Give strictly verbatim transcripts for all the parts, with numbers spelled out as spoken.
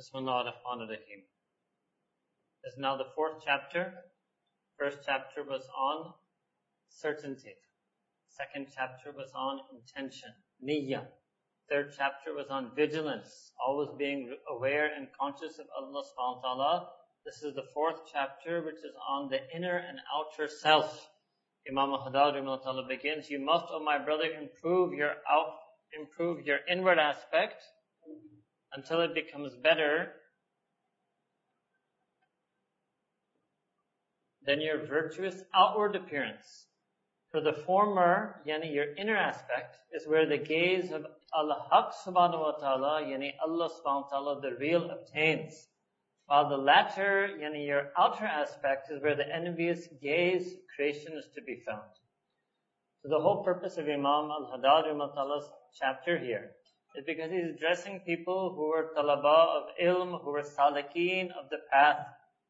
Bismillahirrahmanirrahim. This is now the fourth chapter. First chapter was on certainty. Second chapter was on intention, niyyah. Third chapter was on vigilance, always being aware and conscious of Allah subhanahu wa ta'ala. This is the fourth chapter, which is on the inner and outer self. Imam al-Hadawi begins, you must, O oh my brother, improve your out, improve your inward aspect until it becomes better than your virtuous outward appearance. For the former, yani your inner aspect, is where the gaze of Al-Haq subhanahu wa ta'ala, yani Allah subhanahu wa ta'ala, the real, obtains. While the latter, yani your outer aspect, is where the envious gaze of creation is to be found. So the whole purpose of Imam al-Hadawi's chapter here is because he's addressing people who were talaba of ilm, who were salikeen of the path.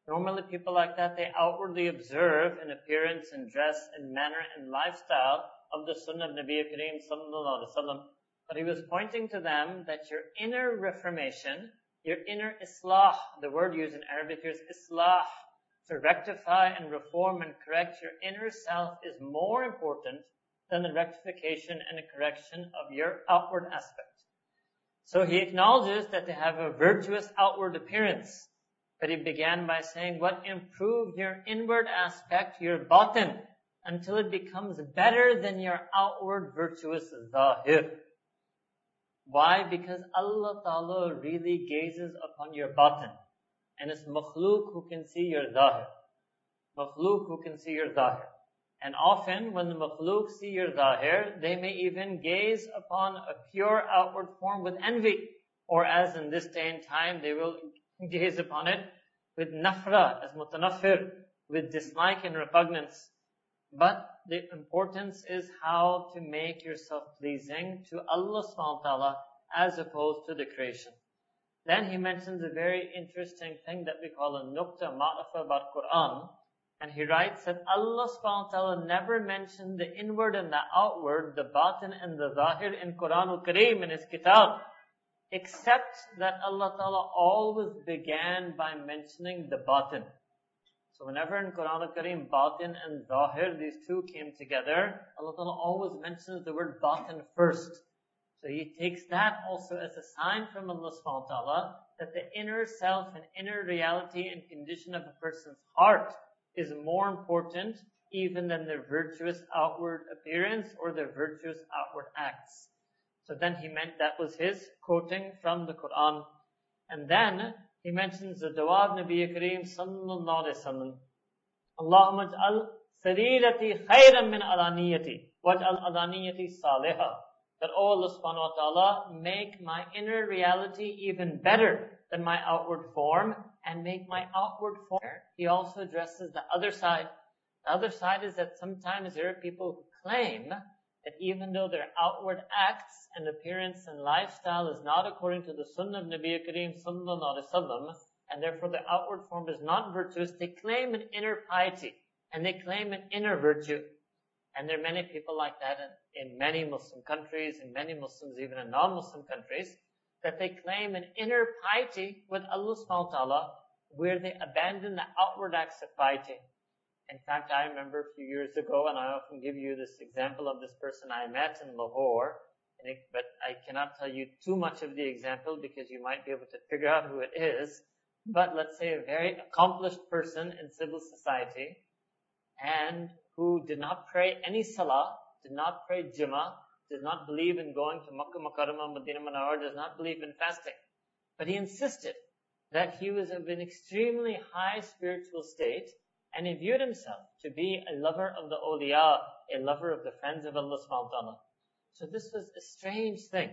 Normally people like that, they outwardly observe in appearance and dress and manner and lifestyle of the sunnah of Nabi Kareem sallallahu alaihi wasallam. But he was pointing to them that your inner reformation, your inner islah, the word used in Arabic here is islah, to rectify and reform and correct your inner self is more important than the rectification and correction of your outward aspect. So he acknowledges that they have a virtuous outward appearance. But he began by saying, what improve your inward aspect, your batin, until it becomes better than your outward virtuous zahir. Why? Because Allah Ta'ala really gazes upon your batin. And it's makhluq who can see your zahir. Makhluq who can see your zahir. And often when the makhluq see your zahir, they may even gaze upon a pure outward form with envy. Or as in this day and time, they will gaze upon it with nafra, as mutanaffir, with dislike and repugnance. But the importance is how to make yourself pleasing to Allah subhanahu wa ta'ala as opposed to the creation. Then he mentions a very interesting thing that we call a nukta ma'afa about Qur'an. And he writes that Allah subhanahu wa ta'ala never mentioned the inward and the outward, the batin and the zahir in Qur'an al-Kareem, in his kitab, except that Allah Ta'ala always began by mentioning the batin. So whenever in Quran al-Kareem, batin and zahir, these two came together, Allah Ta'ala always mentions the word batin first. So he takes that also as a sign from Allah subhanahu wa ta'ala that the inner self and inner reality and condition of a person's heart is more important even than their virtuous outward appearance or their virtuous outward acts. So then he meant that was his quoting from the Qur'an. And then he mentions the dua of Nabi Kareem sallallahu alayhi wa sallam. Allahumma ja'al sarirati khayran min alaniyati. Waj'al alaniyati saliha. That, O Allah subhanahu wa ta'ala, make my inner reality even better than my outward form and make my outward form. He also addresses the other side. The other side is that sometimes there are people who claim that even though their outward acts and appearance and lifestyle is not according to the sunnah of Nabi Kareem sallallahu alaihi wasallam, and therefore their outward form is not virtuous, they claim an inner piety, and they claim an inner virtue. And there are many people like that in, in many Muslim countries, in many Muslims, even in non-Muslim countries, that they claim an inner piety with Allah subhanahu wa ta'ala, where they abandon the outward acts of piety. In fact, I remember a few years ago, and I often give you this example of this person I met in Lahore, and it, but I cannot tell you too much of the example because you might be able to figure out who it is. But let's say a very accomplished person in civil society, and who did not pray any salah, did not pray Jummah, does not believe in going to Makkah Mukarramah, Madinah Munawwarah, does not believe in fasting. But he insisted that he was of an extremely high spiritual state, and he viewed himself to be a lover of the awliya, a lover of the friends of Allah subhanahu wa ta'ala. So this was a strange thing.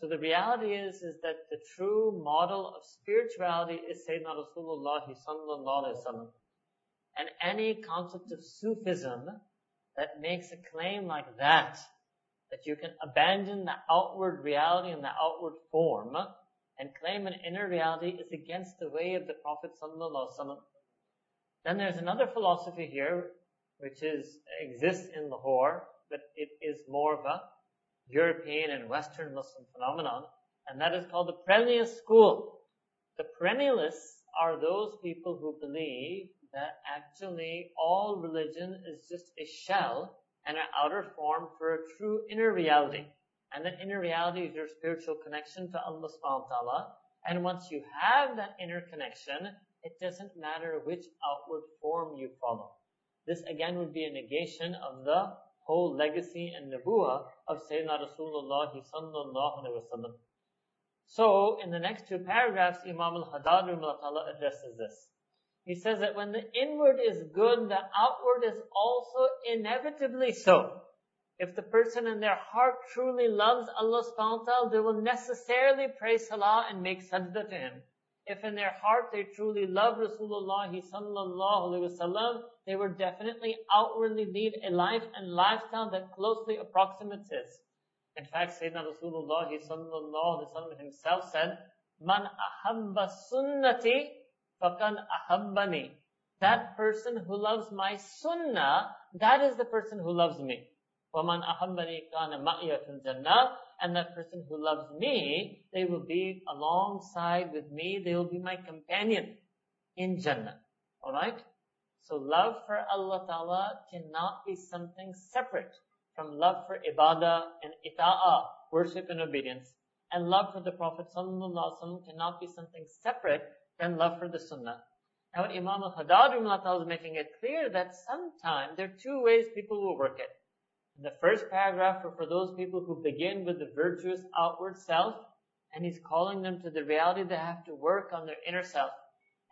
So the reality is, is that the true model of spirituality is Sayyidina Rasulullah sallallahu alayhi wa sallam. And any concept of Sufism that makes a claim like that, that you can abandon the outward reality and the outward form and claim an inner reality, is against the way of the Prophet sallallahu alayhi wa sallam. Then there's another philosophy here, which is exists in Lahore, but it is more of a European and Western Muslim phenomenon, and that is called the Prelude school. The perennialists are those people who believe that actually all religion is just a shell and an outer form for a true inner reality. And that inner reality is your spiritual connection to Allah subhanahu wa ta'ala. And once you have that inner connection, it doesn't matter which outward form you follow. This again would be a negation of the whole legacy and nubuwwah of Sayyidina Rasulullah sallallahu alaihi wasallam. So, in the next two paragraphs, Imam al-Haddad rahimahullah ta'ala addresses this. He says that when the inward is good, the outward is also inevitably so. If the person in their heart truly loves Allah subhanahu wa ta'ala, they will necessarily pray salah and make sajda to him. If in their heart they truly love Rasulullah sallallahu alaihi wasallam, they will definitely outwardly lead a life and lifestyle that closely approximates his. In fact, Sayyidina Rasulullah sallallahu alaihi wasallam himself said, "Man ahabba sunnati faqad ahabbani." That person who loves my sunnah, that is the person who loves me. وَمَنْ أَحَبَّنِي كَانَ مَعْيَ فِي الْجَنَّةِ. And that person who loves me, they will be alongside with me, they will be my companion in Jannah. Alright? So love for Allah Ta'ala cannot be something separate from love for ibadah and ita'ah, worship and obedience. And love for the Prophet Sallallahu Alaihi Wasallam cannot be something separate than love for the Sunnah. Now Imam al-Haddad is making it clear that sometimes there are two ways people will work it. The first paragraph are for those people who begin with the virtuous outward self, and he's calling them to the reality they have to work on their inner self.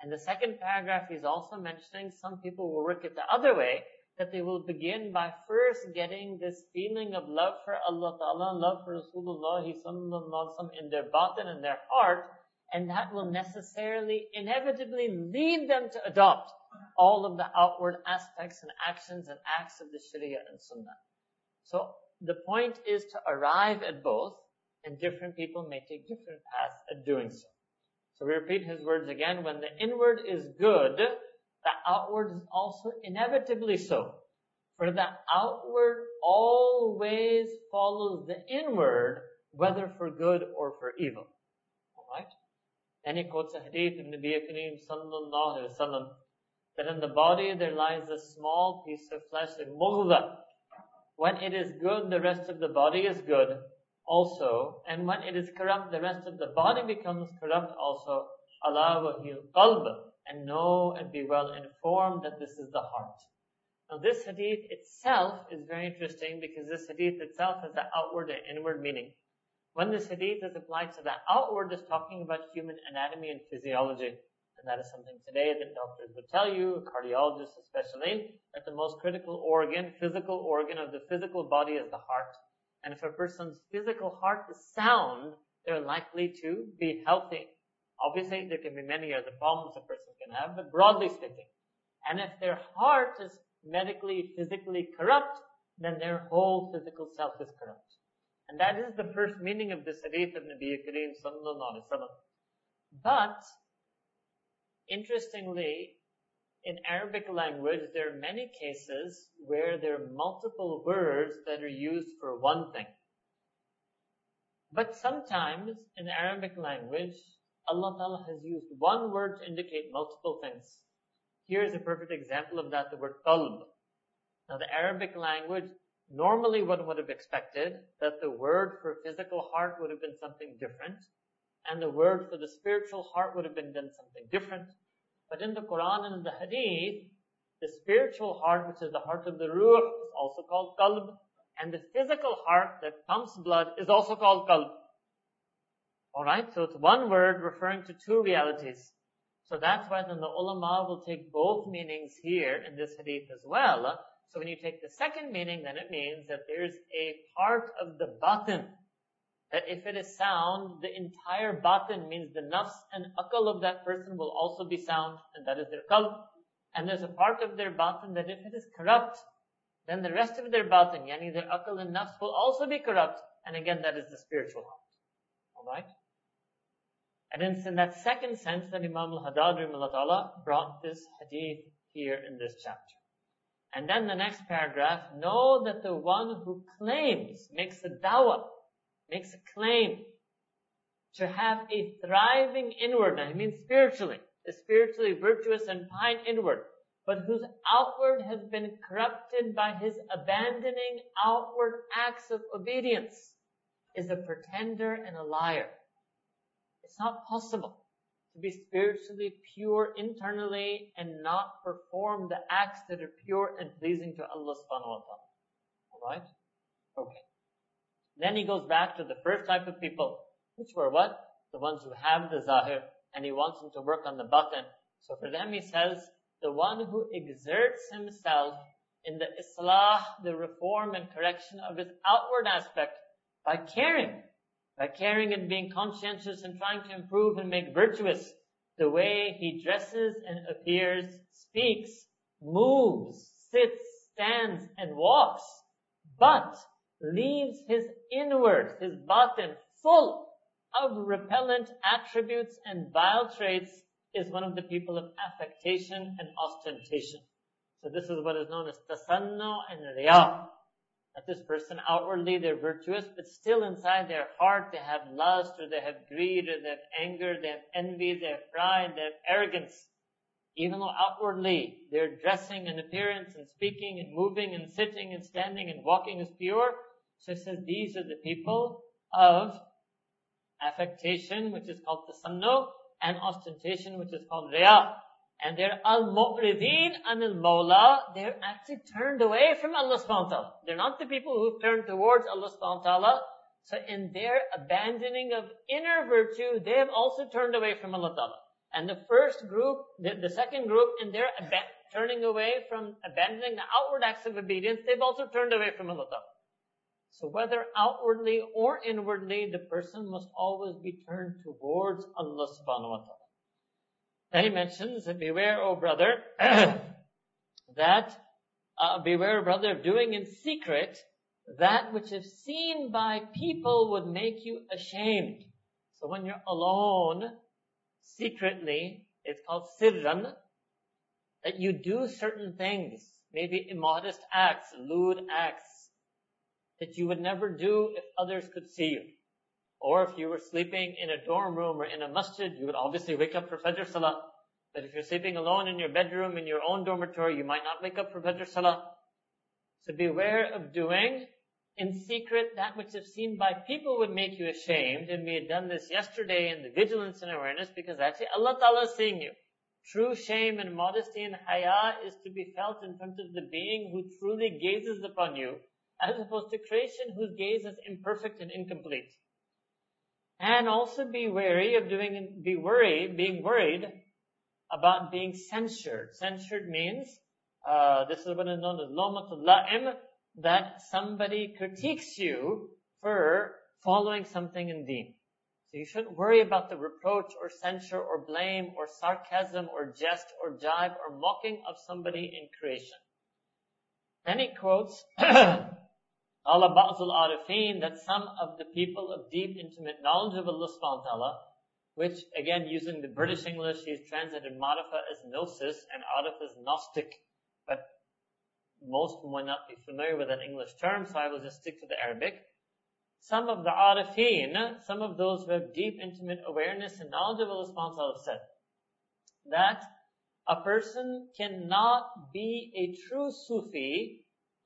And the second paragraph he's also mentioning some people will work it the other way, that they will begin by first getting this feeling of love for Allah Ta'ala, love for Rasulullah sallallahu alaihi wasallam in their batin and their heart, and that will necessarily, inevitably lead them to adopt all of the outward aspects and actions and acts of the Sharia and Sunnah. So the point is to arrive at both, and different people may take different paths at doing so. So we repeat his words again. When the inward is good, the outward is also inevitably so. For the outward always follows the inward, whether for good or for evil. Alright? Then he quotes a hadith of Nabi Kareem sallallahu alayhi wa sallam, that in the body there lies a small piece of flesh, a mughda. When it is good, the rest of the body is good also. And when it is corrupt, the rest of the body becomes corrupt also. Allah wa hiya al-qalb. And know and be well informed that this is the heart. Now this hadith itself is very interesting because this hadith itself has the outward and inward meaning. When this hadith is applied to the outward, it's talking about human anatomy and physiology. And that is something today that doctors would tell you, cardiologists especially, that the most critical organ, physical organ of the physical body is the heart. And if a person's physical heart is sound, they're likely to be healthy. Obviously, there can be many other problems a person can have, but broadly speaking. And if their heart is medically, physically corrupt, then their whole physical self is corrupt. And that is the first meaning of this hadith of Nabi Kareem sallallahu alaihi wasallam. But interestingly, in Arabic language, there are many cases where there are multiple words that are used for one thing. But sometimes, in Arabic language, Allah Ta'ala has used one word to indicate multiple things. Here is a perfect example of that, the word qalb. Now, the Arabic language, normally one would have expected that the word for physical heart would have been something different, and the word for the spiritual heart would have been done something different. But in the Quran and in the Hadith, the spiritual heart, which is the heart of the ruh, is also called qalb. And the physical heart that pumps blood is also called qalb. Alright, so it's one word referring to two realities. So that's why then the ulama will take both meanings here in this Hadith as well. So when you take the second meaning, then it means that there's a part of the batin, that if it is sound, the entire batin, means the nafs and akal of that person, will also be sound, and that is their qalb. And there's a part of their batin that if it is corrupt, then the rest of their batin, yani their akal and nafs, will also be corrupt, and again that is the spiritual heart. Alright? And it's in that second sense that Imam al-Haddad rahimahullah ta'ala brought this hadith here in this chapter. And then the next paragraph, know that the one who claims, makes a dawah, makes a claim to have a thriving inward. Now, he means spiritually, the spiritually virtuous and pine inward, but whose outward has been corrupted by his abandoning outward acts of obedience, is a pretender and a liar. It's not possible to be spiritually pure internally and not perform the acts that are pure and pleasing to Allah subhanahu wa ta'ala. Alright? Okay. Then he goes back to the first type of people, which were what? The ones who have the zahir, and he wants them to work on the batin. So for them he says, the one who exerts himself in the islah, the reform and correction of his outward aspect by caring, by caring and being conscientious and trying to improve and make virtuous the way he dresses and appears, speaks, moves, sits, stands, and walks, but leaves his inward, his batin, full of repellent attributes and vile traits, is one of the people of affectation and ostentation. So this is what is known as tasannu and riya. That this person outwardly they're virtuous, but still inside their heart they have lust, or they have greed, or they have anger, they have envy, they have pride, they have arrogance. Even though outwardly their dressing and appearance and speaking and moving and sitting and standing and walking is pure, so it says these are the people of affectation, which is called tasannu, and ostentation, which is called riya. And they're al-mu'ridin and al-mawla. They're actually turned away from Allah subhanahu wa ta'ala. They're not the people who've turned towards Allah subhanahu wa ta'ala. So in their abandoning of inner virtue, they have also turned away from Allah ta'ala. And the first group, the, the second group, in their ab- turning away from abandoning the outward acts of obedience, they've also turned away from Allah ta'ala. So whether outwardly or inwardly, the person must always be turned towards Allah subhanahu wa ta'ala. Then he mentions, beware, O brother, that, uh, beware, brother, of doing in secret that which if seen by people would make you ashamed. So when you're alone, secretly, it's called sirran, that you do certain things, maybe immodest acts, lewd acts, that you would never do if others could see you. Or if you were sleeping in a dorm room or in a masjid, you would obviously wake up for Fajr Salah. But if you're sleeping alone in your bedroom, in your own dormitory, you might not wake up for Fajr Salah. So beware of doing in secret that which if seen by people would make you ashamed. And we had done this yesterday in the vigilance and awareness, because actually Allah Ta'ala is seeing you. True shame and modesty and haya is to be felt in front of the being who truly gazes upon you, as opposed to creation whose gaze is imperfect and incomplete. And also be wary of doing, be worried, being worried about being censured. Censured means, uh, this is what is known as lawmatul la'im, that somebody critiques you for following something in deen. So you shouldn't worry about the reproach or censure or blame or sarcasm or jest or jibe or mocking of somebody in creation. Then he quotes, Allah Ba'zul Arifin, that some of the people of deep intimate knowledge of Allah subhanahu wa ta'ala, which again using the British English, he's translated Ma'rifa as gnosis and Arif as Gnostic, but most might not be familiar with that English term, so I will just stick to the Arabic. Some of the Arifin, some of those who have deep intimate awareness and knowledge of Allah subhanahu wa ta'ala, have said that a person cannot be a true Sufi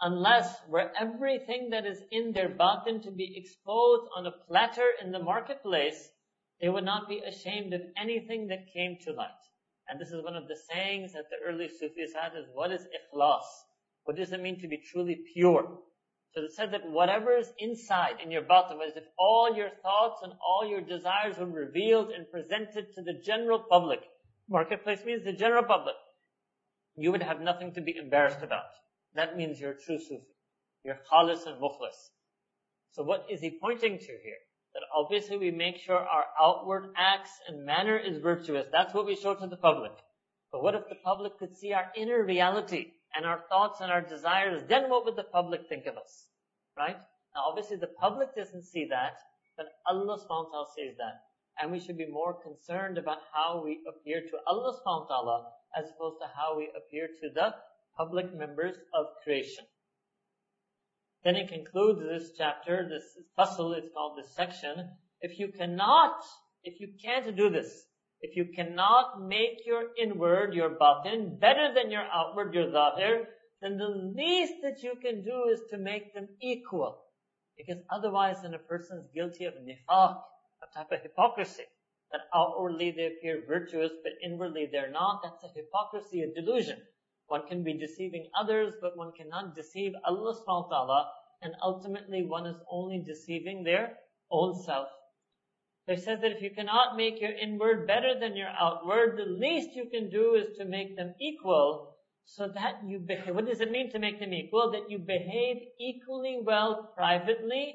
unless were everything that is in their batin to be exposed on a platter in the marketplace, they would not be ashamed of anything that came to light. And this is one of the sayings that the early Sufis had, is what is ikhlas? What does it mean to be truly pure? So it said that whatever is inside in your batin, as if all your thoughts and all your desires were revealed and presented to the general public. Marketplace means the general public. You would have nothing to be embarrassed about. That means you're a true Sufi. You're khalis and mukhlas. So what is he pointing to here? That obviously we make sure our outward acts and manner is virtuous. That's what we show to the public. But what if the public could see our inner reality and our thoughts and our desires? Then what would the public think of us? Right? Now obviously the public doesn't see that, but Allah subhanahu wa ta'ala sees that. And we should be more concerned about how we appear to Allah subhanahu wa ta'ala as opposed to how we appear to the public members of creation. Then it concludes this chapter, this fasl, it's called this section, If you cannot, if you can't do this, if you cannot make your inward, your batin, better than your outward, your zahir, then the least that you can do is to make them equal. Because otherwise then a person is guilty of nifaq, a type of hypocrisy. That outwardly they appear virtuous, but inwardly they're not. That's a hypocrisy, a delusion. One can be deceiving others, but one cannot deceive Allah subhanahu wa ta'ala. And ultimately one is only deceiving their own self. So he says that if you cannot make your inward better than your outward, the least you can do is to make them equal, so that you behave. What does it mean to make them equal? That you behave equally well privately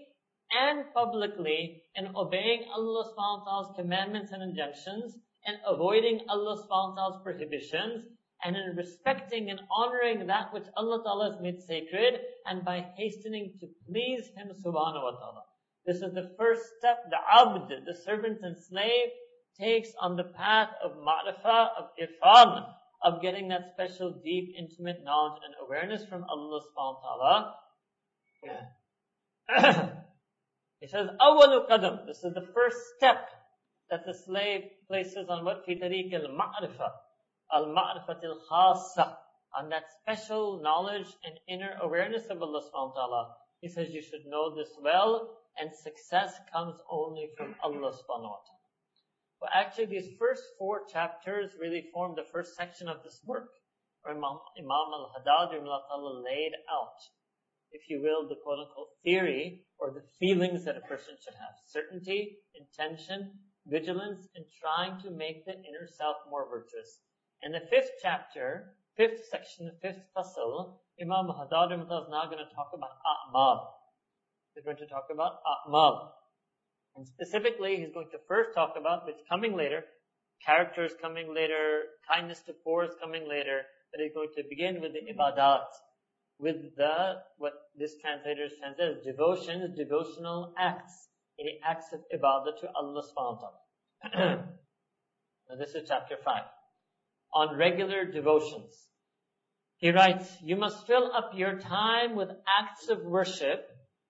and publicly in obeying Allah subhanahu wa ta'ala's commandments and injunctions, and avoiding Allah subhanahu wa ta'ala's prohibitions, and in respecting and honoring that which Allah ta'ala has made sacred, and by hastening to please Him subhanahu wa ta'ala. This is the first step the abd, the servant and slave, takes on the path of ma'rifah, of irfan, of getting that special, deep, intimate knowledge and awareness from Allah subhanahu wa ta'ala. He says, awwalu qadam. This is the first step that the slave places on what? Fi tariq al-ma'rifah. Al-ma'rifat al-khassa. On that special knowledge and inner awareness of Allah subhanahu wa ta'ala. He says, you should know this well. And success comes only from Allah subhanahu wa ta'ala. Well, actually, these first four chapters really form the first section of this work, where Imam, Imam al-Haddad laid out, if you will, the quote-unquote theory, or the feelings that a person should have. Certainty, intention, vigilance, and trying to make the inner self more virtuous. In the fifth chapter, fifth section, fifth fasl, Imam al-Haddad is now going to talk about a'mal. We're going to talk about a'mal. And specifically, he's going to first talk about, which coming later, character is coming later, kindness to poor is coming later, but he's going to begin with the ibadat, with the, what this translator translates as devotions, devotional acts, any acts of ibadah to Allah subhanahu wa ta'ala. Now this is chapter five. On regular devotions. He writes, you must fill up your time with acts of worship,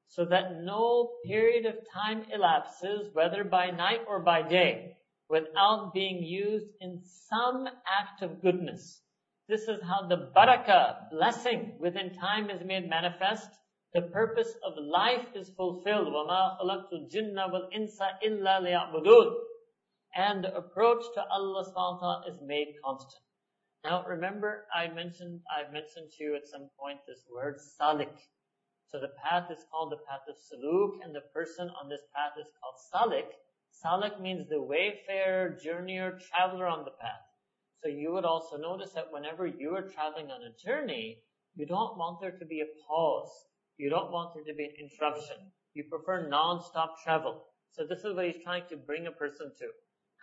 so that no period of time elapses, whether by night or by day, without being used in some act of goodness. This is how the barakah, blessing, within time is made manifest. The purpose of life is fulfilled. وَمَا خَلَقْتُ الْجِنَّ وَالْإِنسَ إِلَّا لِيَعْبُدُونَ. And the approach to Allah subhanahu wa ta'ala is made constant. Now remember, I mentioned, I've mentioned to you at some point this word, salik. So the path is called the path of saluk, and the person on this path is called salik. Salik means the wayfarer, journeyer, traveler on the path. So you would also notice that whenever you are traveling on a journey, you don't want there to be a pause. You don't want there to be an interruption. You prefer non-stop travel. So this is what he's trying to bring a person to.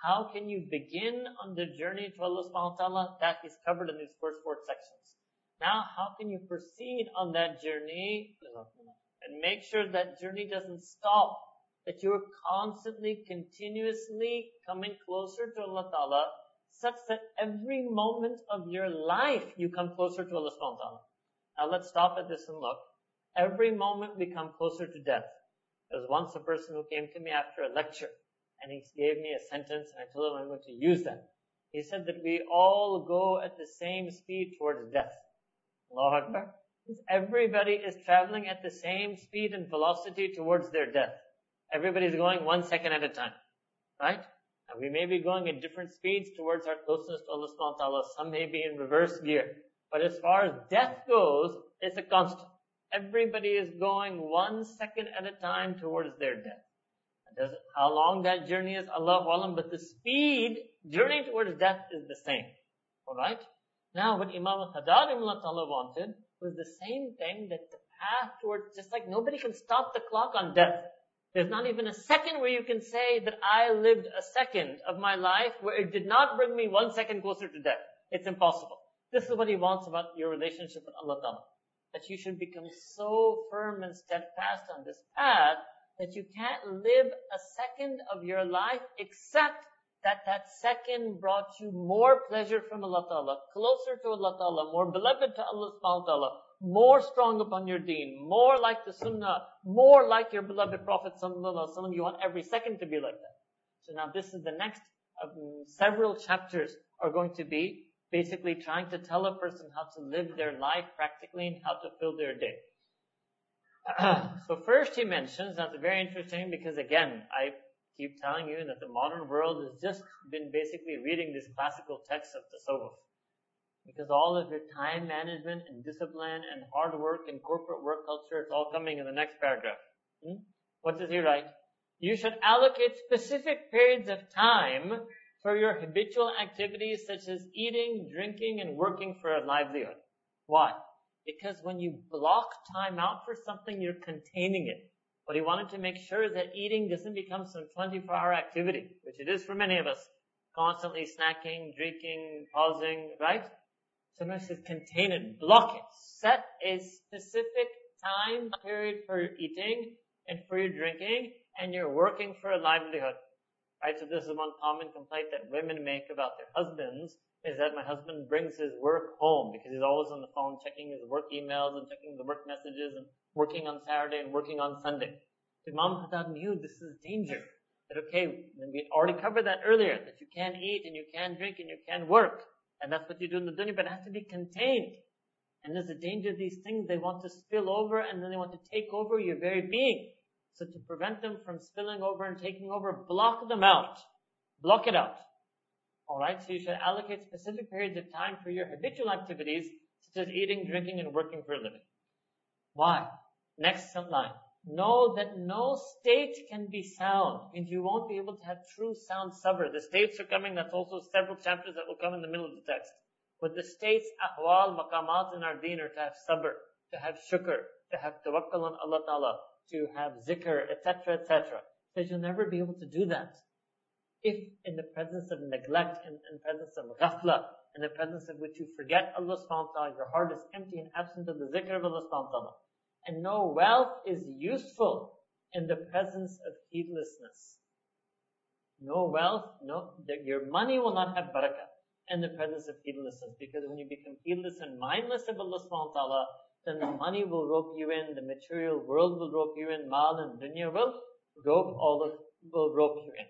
How can you begin on the journey to Allah subhanahu wa ta'ala? That is covered in these first four sections. Now, how can you proceed on that journey and make sure that journey doesn't stop, that you are constantly, continuously coming closer to Allah Ta'ala, such that every moment of your life you come closer to Allah Subhanahu Wa Ta'ala. Now, let's stop at this and look. Every moment we come closer to death. There was once a person who came to me after a lecture, and he gave me a sentence, and I told him I'm going to use that. He said that we all go at the same speed towards death. Allahu Akbar. Everybody is traveling at the same speed and velocity towards their death. Everybody's going one second at a time. Right? And we may be going at different speeds towards our closeness to Allah subhanahu wa ta'ala. Some may be in reverse gear. But as far as death goes, it's a constant. Everybody is going one second at a time towards their death. How long that journey is, Allahu Alam, but the speed, journey towards death is the same. Alright? Now, what Imam al-Haddad wanted was the same thing, that the path towards, just like nobody can stop the clock on death. There's not even a second where you can say that I lived a second of my life where it did not bring me one second closer to death. It's impossible. This is what he wants about your relationship with Allah Ta'ala. That you should become so firm and steadfast on this path that you can't live a second of your life except that that second brought you more pleasure from Allah Ta'ala, closer to Allah Ta'ala, more beloved to Allah subhanahu wa ta'ala, more strong upon your deen, more like the sunnah, more like your beloved Prophet sallallahu alaihi wasallam. You want every second to be like that. So now this is the next, um, several chapters are going to be basically trying to tell a person how to live their life practically and how to fill their day. So first he mentions, that's very interesting because again, I keep telling you that the modern world has just been basically reading this classical text of Tasawwuf. Because all of your time management and discipline and hard work and corporate work culture, it's all coming in the next paragraph. Hmm? What does he write? You should allocate specific periods of time for your habitual activities such as eating, drinking, and working for a livelihood. Why? Because when you block time out for something, you're containing it. What he wanted to make sure is that eating doesn't become some twenty-four hour activity, which it is for many of us. Constantly snacking, drinking, pausing, right? So he says contain it, block it. Set a specific time period for your eating and for your drinking, and you're working for a livelihood. Right, so this is one common complaint that women make about their husbands, is that my husband brings his work home because he's always on the phone checking his work emails and checking the work messages and working on Saturday and working on Sunday. Imam Haddad knew this is danger. That okay, and we already covered that earlier, that you can eat and you can drink and you can work. And that's what you do in the dunya, but it has to be contained. And there's a danger of these things, they want to spill over and then they want to take over your very being. So to prevent them from spilling over and taking over, block them out. Block it out. Alright, so you should allocate specific periods of time for your habitual activities, such as eating, drinking, and working for a living. Why? Next line. Know that no state can be sound, and you won't be able to have true sound sabr. The states are coming, that's also several chapters that will come in the middle of the text. But the states, ahwal, maqamat in our deen are to have sabr, to have shukr, to have tawakkul on Allah Ta'ala, to have zikr, et cetera, et cetera. Because you'll never be able to do that if in the presence of neglect, in the presence of ghafla, in the presence of which you forget Allah subhanahu wa ta'ala, your heart is empty and absent of the zikr of Allah subhanahu wa ta'ala. And no wealth is useful in the presence of heedlessness. No wealth, no, that your money will not have barakah in the presence of heedlessness. Because when you become heedless and mindless of Allah subhanahu wa ta'ala, then the money will rope you in, the material world will rope you in, mal and dunya will rope all of, will rope you in.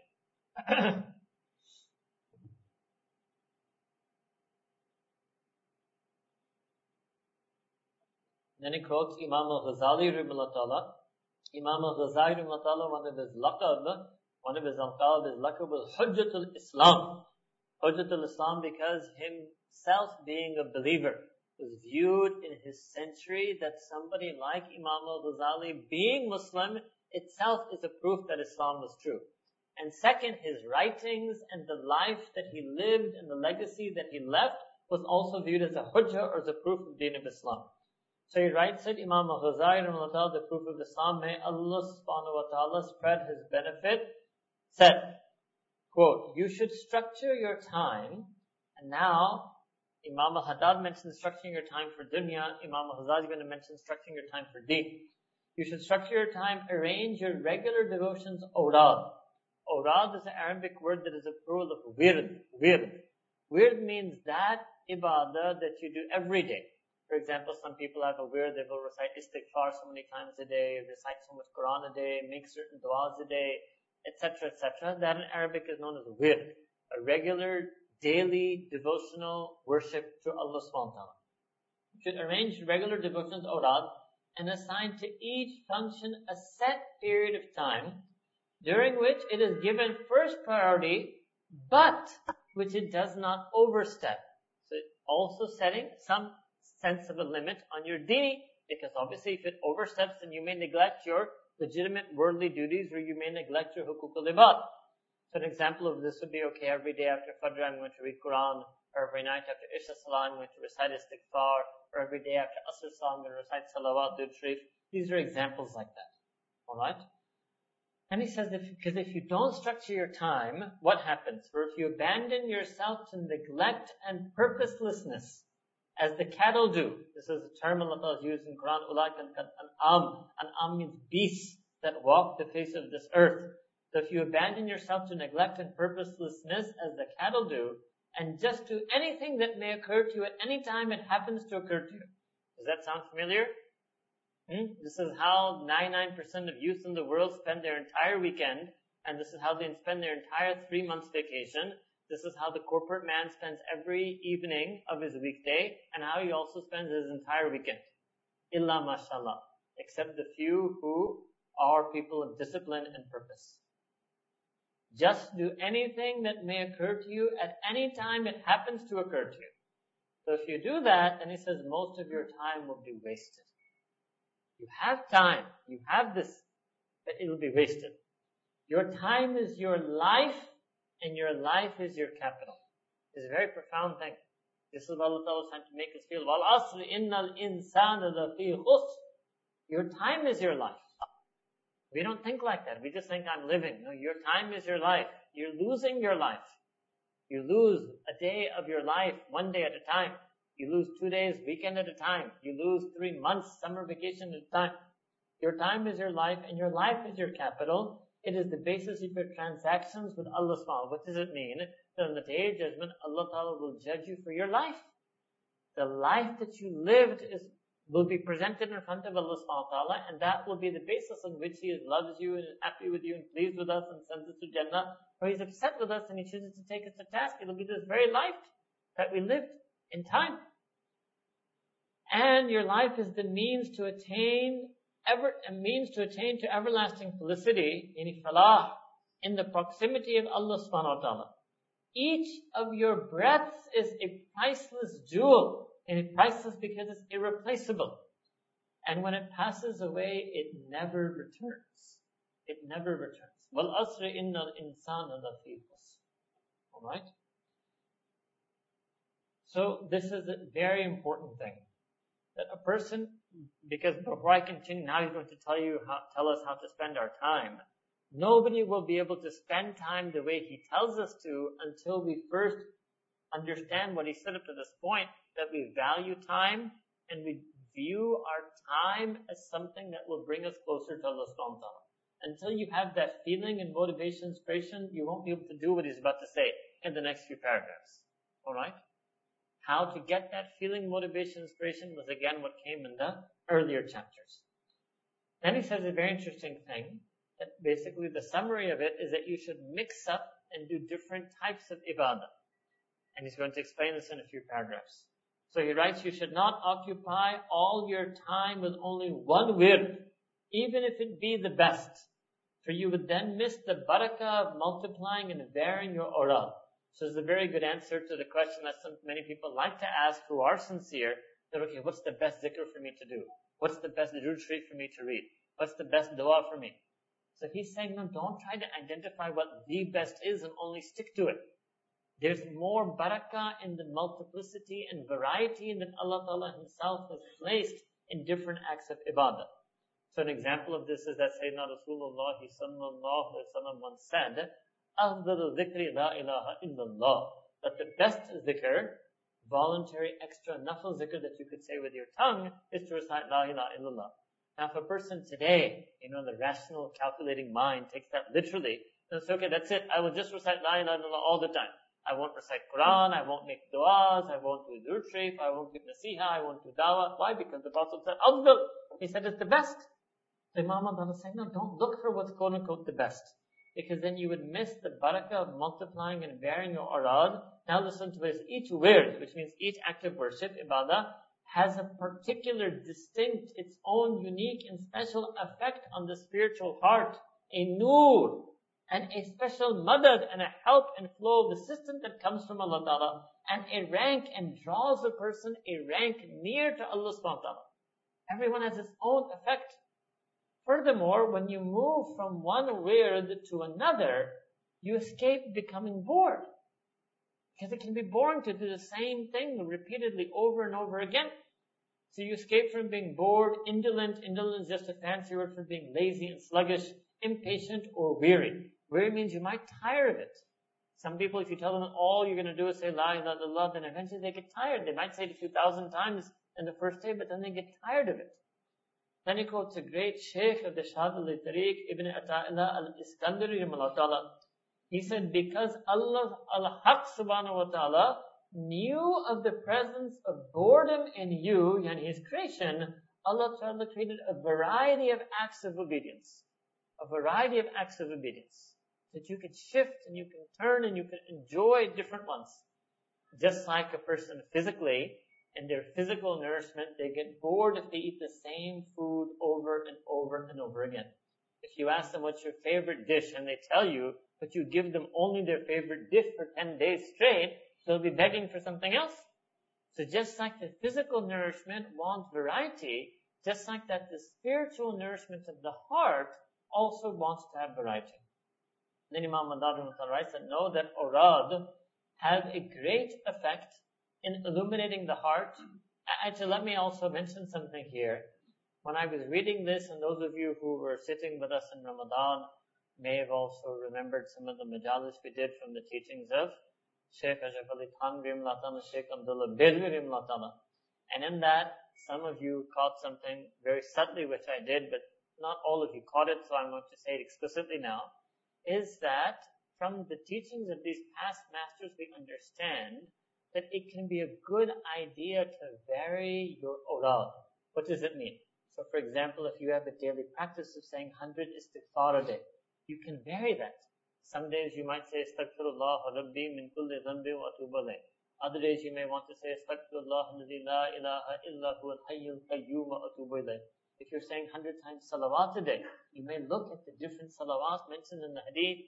Then he quotes Imam al-Ghazali rahimahullah ta'ala. Imam al-Ghazali rahimahullah ta'ala, one of his laqab, one of his alqab, his laqab was Hujjatul Islam. Hujjatul Islam because himself being a believer, was viewed in his century that somebody like Imam al-Ghazali being Muslim itself is a proof that Islam was true. And second, his writings and the life that he lived and the legacy that he left was also viewed as a hujjah or as a proof of deen of Islam. So he writes that Imam al-Ghazali, the proof of Islam, may Allah subhanahu wa ta'ala spread his benefit, said, quote, you should structure your time, and now Imam al-Haddad mentioned structuring your time for dunya. Imam al-Ghazali is going to mention structuring your time for deen. You should structure your time, arrange your regular devotions, awrad. Awrad is an Arabic word that is a plural of wird. Wird. Wird means that ibadah that you do every day. For example, some people have a wird, they will recite istighfar so many times a day, recite so much Quran a day, make certain du'as a day, et cetera, et cetera. That in Arabic is known as wird. A regular daily devotional worship to Allah subhanahu wa ta'ala. You should arrange regular devotions, awrad, and assign to each function a set period of time, during which it is given first priority, but which it does not overstep. So also setting some sense of a limit on your deen, because obviously if it oversteps, then you may neglect your legitimate worldly duties, or you may neglect your hukuk al-ibad. So an example of this would be, okay, every day after Fajr I'm going to read Quran, or every night after Isha Salah I'm going to recite Istighfar, or every day after Asr Salah I'm going to recite Salawat, Dud Sharif. These are examples like that. Alright? And he says, because if you don't structure your time, what happens? For if you abandon yourself to neglect and purposelessness, as the cattle do, this is a term Allah has used in Quran, Ulaik and An'am. An'am means beasts that walk the face of this earth. So if you abandon yourself to neglect and purposelessness as the cattle do, and just do anything that may occur to you at any time it happens to occur to you, Does that sound familiar? Hmm? This is how ninety-nine percent of youth in the world spend their entire weekend, and this is how they spend their entire three months vacation. This is how the corporate man spends every evening of his weekday, and how he also spends his entire weekend. Illa mashallah. Except the few who are people of discipline and purpose. Just do anything that may occur to you at any time it happens to occur to you. So if you do that, then he says most of your time will be wasted. You have time, you have this, but it will be wasted. Your time is your life, and your life is your capital. It's a very profound thing. This is what Allah Ta'ala is trying to make us feel. Wal asr innal insana lafi khusr. Your time is your life. We don't think like that. We just think, I'm living. No, your time is your life. You're losing your life. You lose a day of your life, one day at a time. You lose two days, weekend at a time. You lose three months, summer vacation at a time. Your time is your life, and your life is your capital. It is the basis of your transactions with Allah subhanahu wa ta'ala. What does it mean? That on the day of judgment, Allah Ta'ala will judge you for your life. The life that you lived is will be presented in front of Allah subhanahu wa ta'ala, and that will be the basis on which He loves you and is happy with you and pleased with us and sends us to Jannah, or He's upset with us and He chooses to take us to task. It'll be this very life that we lived in time. And your life is the means to attain ever a means to attain to everlasting felicity in falah, in the proximity of Allah subhanahu wa ta'ala. Each of your breaths is a priceless jewel. And it's priceless because it's irreplaceable. And when it passes away, it never returns. It never returns. Wal asri innal insana lafi khusr. Alright? So this is a very important thing. That a person, because before I continue, now he's going to tell you how, tell us how to spend our time. Nobody will be able to spend time the way he tells us to until we first understand what he said up to this point, that we value time and we view our time as something that will bring us closer to Allah subhanahu wa ta'ala. Until you have that feeling and motivation, inspiration, you won't be able to do what he's about to say in the next few paragraphs. Alright? How to get that feeling, motivation, inspiration was again what came in the earlier chapters. Then he says a very interesting thing, that basically the summary of it is that you should mix up and do different types of ibadah. And he's going to explain this in a few paragraphs. So he writes, you should not occupy all your time with only one wird, even if it be the best. For you would then miss the barakah of multiplying and varying your aura. So this is a very good answer to the question that some, many people like to ask who are sincere. That, okay, what's the best zikr for me to do? What's the best durood sharif for me to read? What's the best dua for me? So he's saying, no, don't try to identify what the best is and only stick to it. There's more barakah in the multiplicity and variety that Allah Ta'ala Himself has placed in different acts of ibadah. So an example of this is that Sayyidina Rasulullah sallallahu alayhi wa sallam once said, "Afdalu dhikri la ilaha illallah." That the best zikr, voluntary extra nafl zikr that you could say with your tongue, is to recite la ilaha illallah. Now if a person today, you know, the rational calculating mind takes that literally, and says, okay, that's it, I will just recite la ilaha illallah all the time. I won't recite Quran, I won't make du'as, I won't do durood sharif, I won't give nasiha, I won't do dawah. Why? Because the Prophet said, Afdal. He said it's the best. The Imam was saying, no, don't look for what's quote unquote the best. Because then you would miss the barakah of multiplying and varying your arad. Now listen to this. Each wird, which means each act of worship, ibadah, has a particular, distinct, its own unique and special effect on the spiritual heart. A nur. And a special madad and a help and flow of assistance that comes from Allah Ta'ala, and a rank and draws a person a rank near to Allah subhanahu wa ta'ala. Everyone has its own effect. Furthermore, when you move from one wird to another, you escape becoming bored. Because it can be boring to do the same thing repeatedly over and over again. So you escape from being bored, indolent. Indolent is just a fancy word for being lazy and sluggish, impatient, or weary. Weary means you might tire of it. Some people, if you tell them all you're going to do is say la ilaha illallah, then eventually they get tired. They might say it a few thousand times in the first day, but then they get tired of it. Then he quotes a great shaykh of the Shadul Tariq, Ibn Ata'illah al-Iskandari, he said, because Allah al-Haq subhanahu wa ta'ala knew of the presence of boredom in you, yani his creation, Allah Ta'ala created a variety of acts of obedience. A variety of acts of obedience. That you can shift and you can turn and you can enjoy different ones. Just like a person physically, in their physical nourishment, they get bored if they eat the same food over and over and over again. If you ask them what's your favorite dish and they tell you, but you give them only their favorite dish for ten days straight, they'll be begging for something else. So just like the physical nourishment wants variety, just like that the spiritual nourishment of the heart also wants to have variety. Then Imam Madad said, know that Orad has a great effect in illuminating the heart. Actually, let me also mention something here. When I was reading this, and those of you who were sitting with us in Ramadan may have also remembered some of the majalis we did from the teachings of Shaykh Ashraf Ali Khanvi Imlatana, Shaykh Abdullah Bedwi Imlatana. And in that, some of you caught something very subtly, which I did, but not all of you caught it, so I'm going to say it explicitly now, is that from the teachings of these past masters, we understand that it can be a good idea to vary your awrad. What does it mean? So for example, if you have a daily practice of saying one hundred istighfar a day, you can vary that. Some days you might say Astaghfirullah Rabbi min kulli dhanbi wa atubu ilayh. Other days you may want to say Astaghfirullah alladhi la ilaha illa huwa al-hayyul qayyum wa atubu ilayh. If you're saying one hundred times salawat a day, you may look at the different salawats mentioned in the hadith.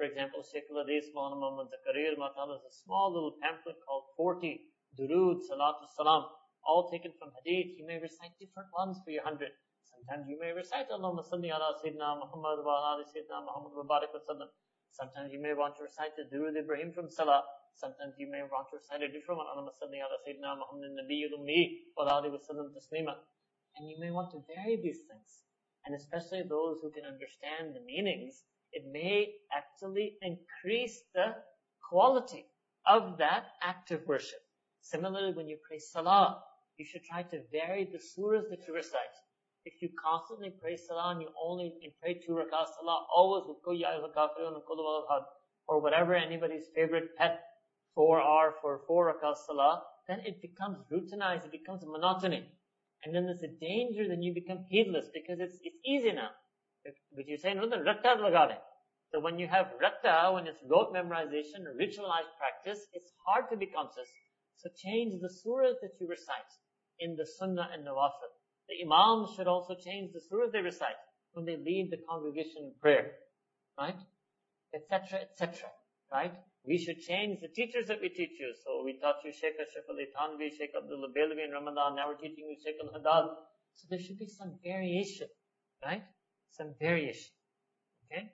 For example, Shaykh al-Hadith Maulana Muhammad Zakaria Al-Mu'talla has a small little pamphlet called forty Durood Salatul Salam, all taken from hadith. You may recite different ones for your hundred. Sometimes you may recite Allahumma salli ala Sayyidina Muhammad wa ala Sayyidina Muhammad wa barik wa sallam. Sometimes you may want to recite the Durood Ibrahim from Salah. Sometimes you may want to recite a different one, Allahumma salli ala Sayyidina Muhammad al-Nabiyyul Ummi wa ala wa sallam taslima. And you may want to vary these things. And especially those who can understand the meanings, it may actually increase the quality of that act of worship. Similarly, when you pray salah, you should try to vary the surahs that you recite. If you constantly pray salah and you only and pray two rakah salah, always with Qul Ya Ayyuhal Kafirun and Qul Huwallahu Ahad, or whatever anybody's favorite pet four R for four rakah salah, then it becomes routinized, it becomes monotony. And then there's a danger that you become heedless because it's it's easy now. But you say, no, the ratta lagade. So when you have ratta, when it's rote memorization, ritualized practice, it's hard to be conscious. So change the surahs that you recite in the sunnah and nawafil. The imam should also change the surahs they recite when they lead the congregation in prayer, right? Etc., et cetera, right? We should change the teachers that we teach you. So we taught you Shaykh Ashraf Ali Khanvi, Shaykh Abdullah Bedwi in Ramadan. Now we're teaching you Shaykh al-Haddad. So there should be some variation, right? Some variation. Okay?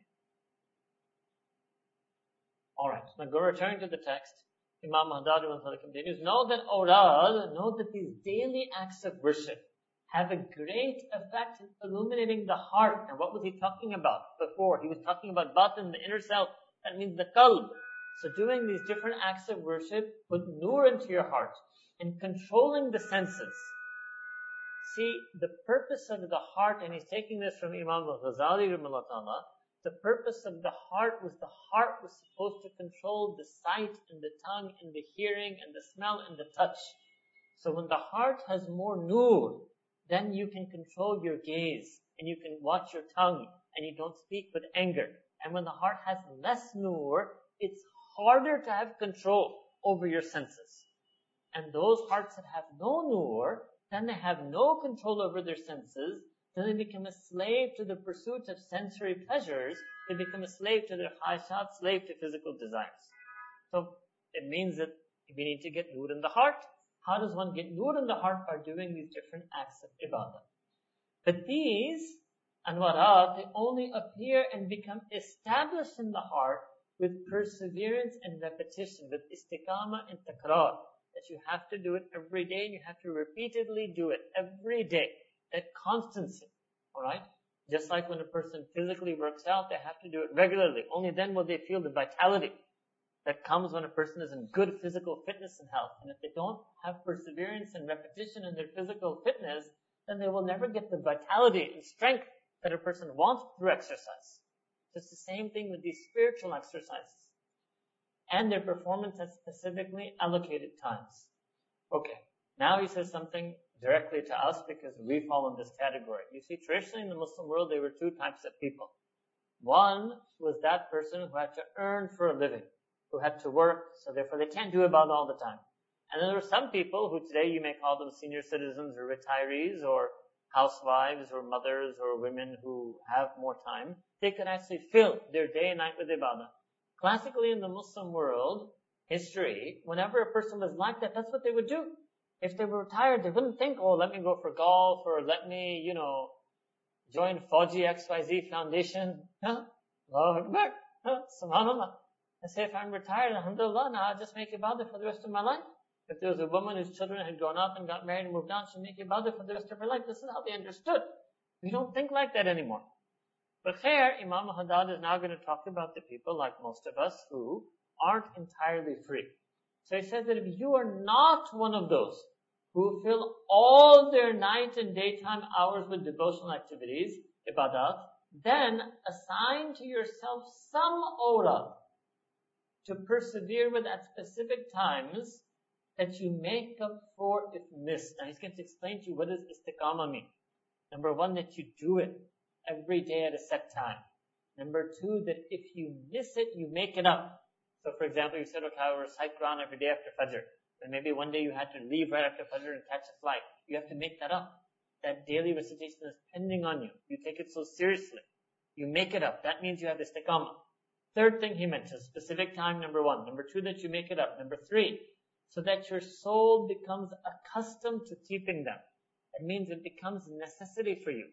Alright. Now go return to the text. Imam Haddad continues, know that awrad, know that these daily acts of worship have a great effect in illuminating the heart. And what was he talking about before? He was talking about batin, the inner self. That means the qalb. So doing these different acts of worship, put nur into your heart. And controlling the senses. See, the purpose of the heart, and he's taking this from Imam al-Ghazali, the purpose of the heart was the heart was supposed to control the sight and the tongue and the hearing and the smell and the touch. So when the heart has more nur, then you can control your gaze and you can watch your tongue and you don't speak with anger. And when the heart has less nur, it's harder to have control over your senses. And those hearts that have no nur, then they have no control over their senses, then they become a slave to the pursuit of sensory pleasures, they become a slave to their khayashat, slave to physical desires. So it means that we need to get nur in the heart. How does one get nur in the heart? By doing these different acts of ibadah. But these anwarat, they only appear and become established in the heart with perseverance and repetition, with istiqamah and takrar. That you have to do it every day and you have to repeatedly do it every day. That constancy, alright? Just like when a person physically works out, they have to do it regularly. Only then will they feel the vitality that comes when a person is in good physical fitness and health. And if they don't have perseverance and repetition in their physical fitness, then they will never get the vitality and strength that a person wants through exercise. It's the same thing with these spiritual exercises. and their performance at specifically allocated times. Okay, now he says something directly to us because we fall in this category. You see, traditionally in the Muslim world, there were two types of people. One was that person who had to earn for a living, who had to work, so therefore they can't do ibadah all the time. And then there were some people who today you may call them senior citizens or retirees or housewives or mothers or women who have more time. They could actually fill their day and night with ibadah. Classically in the Muslim world, history, whenever a person was like that, that's what they would do. If they were retired, they wouldn't think, oh, let me go for golf or let me, you know, join Fawji X Y Z Foundation. Huh? Allahu Akbar. Huh? SubhanAllah. I say, if I'm retired, alhamdulillah, now I'll just make ibadah for the rest of my life. If there was a woman whose children had grown up and got married and moved on, she'd make ibadah for the rest of her life. This is how they understood. We don't think like that anymore. But here, Imam Haddad is now going to talk about the people like most of us who aren't entirely free. So he says that if you are not one of those who fill all their night and daytime hours with devotional activities, ibadat, then assign to yourself some awrad to persevere with at specific times that you make up for if missed. Now he's going to explain to you what does istiqamah mean. Number one, that you do it every day at a set time. Number two, that if you miss it, you make it up. So for example, you said, okay, I will recite Quran every day after Fajr. And maybe one day you had to leave right after Fajr and catch a flight. You have to make that up. That daily recitation is pending on you. You take it so seriously. You make it up. That means you have istiqamah. Third thing he mentions, specific time, number one. Number two, that you make it up. Number three, so that your soul becomes accustomed to keeping them. It means it becomes necessity for you.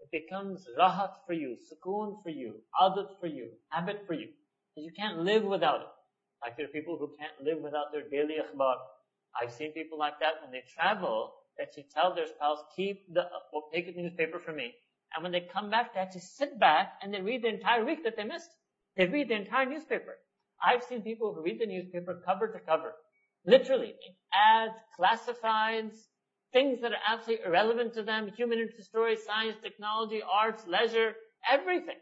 It becomes rahat for you, sukoon for you, adat for you, habit for you. Because you can't live without it. Like there are people who can't live without their daily akhbar. I've seen people like that when they travel, that they tell their spouse, keep the, well, take a newspaper for me. And when they come back, they actually sit back and they read the entire week that they missed. They read the entire newspaper. I've seen people who read the newspaper cover to cover. Literally, ads, classifieds, things that are absolutely irrelevant to them, human interest stories, science, technology, arts, leisure, everything.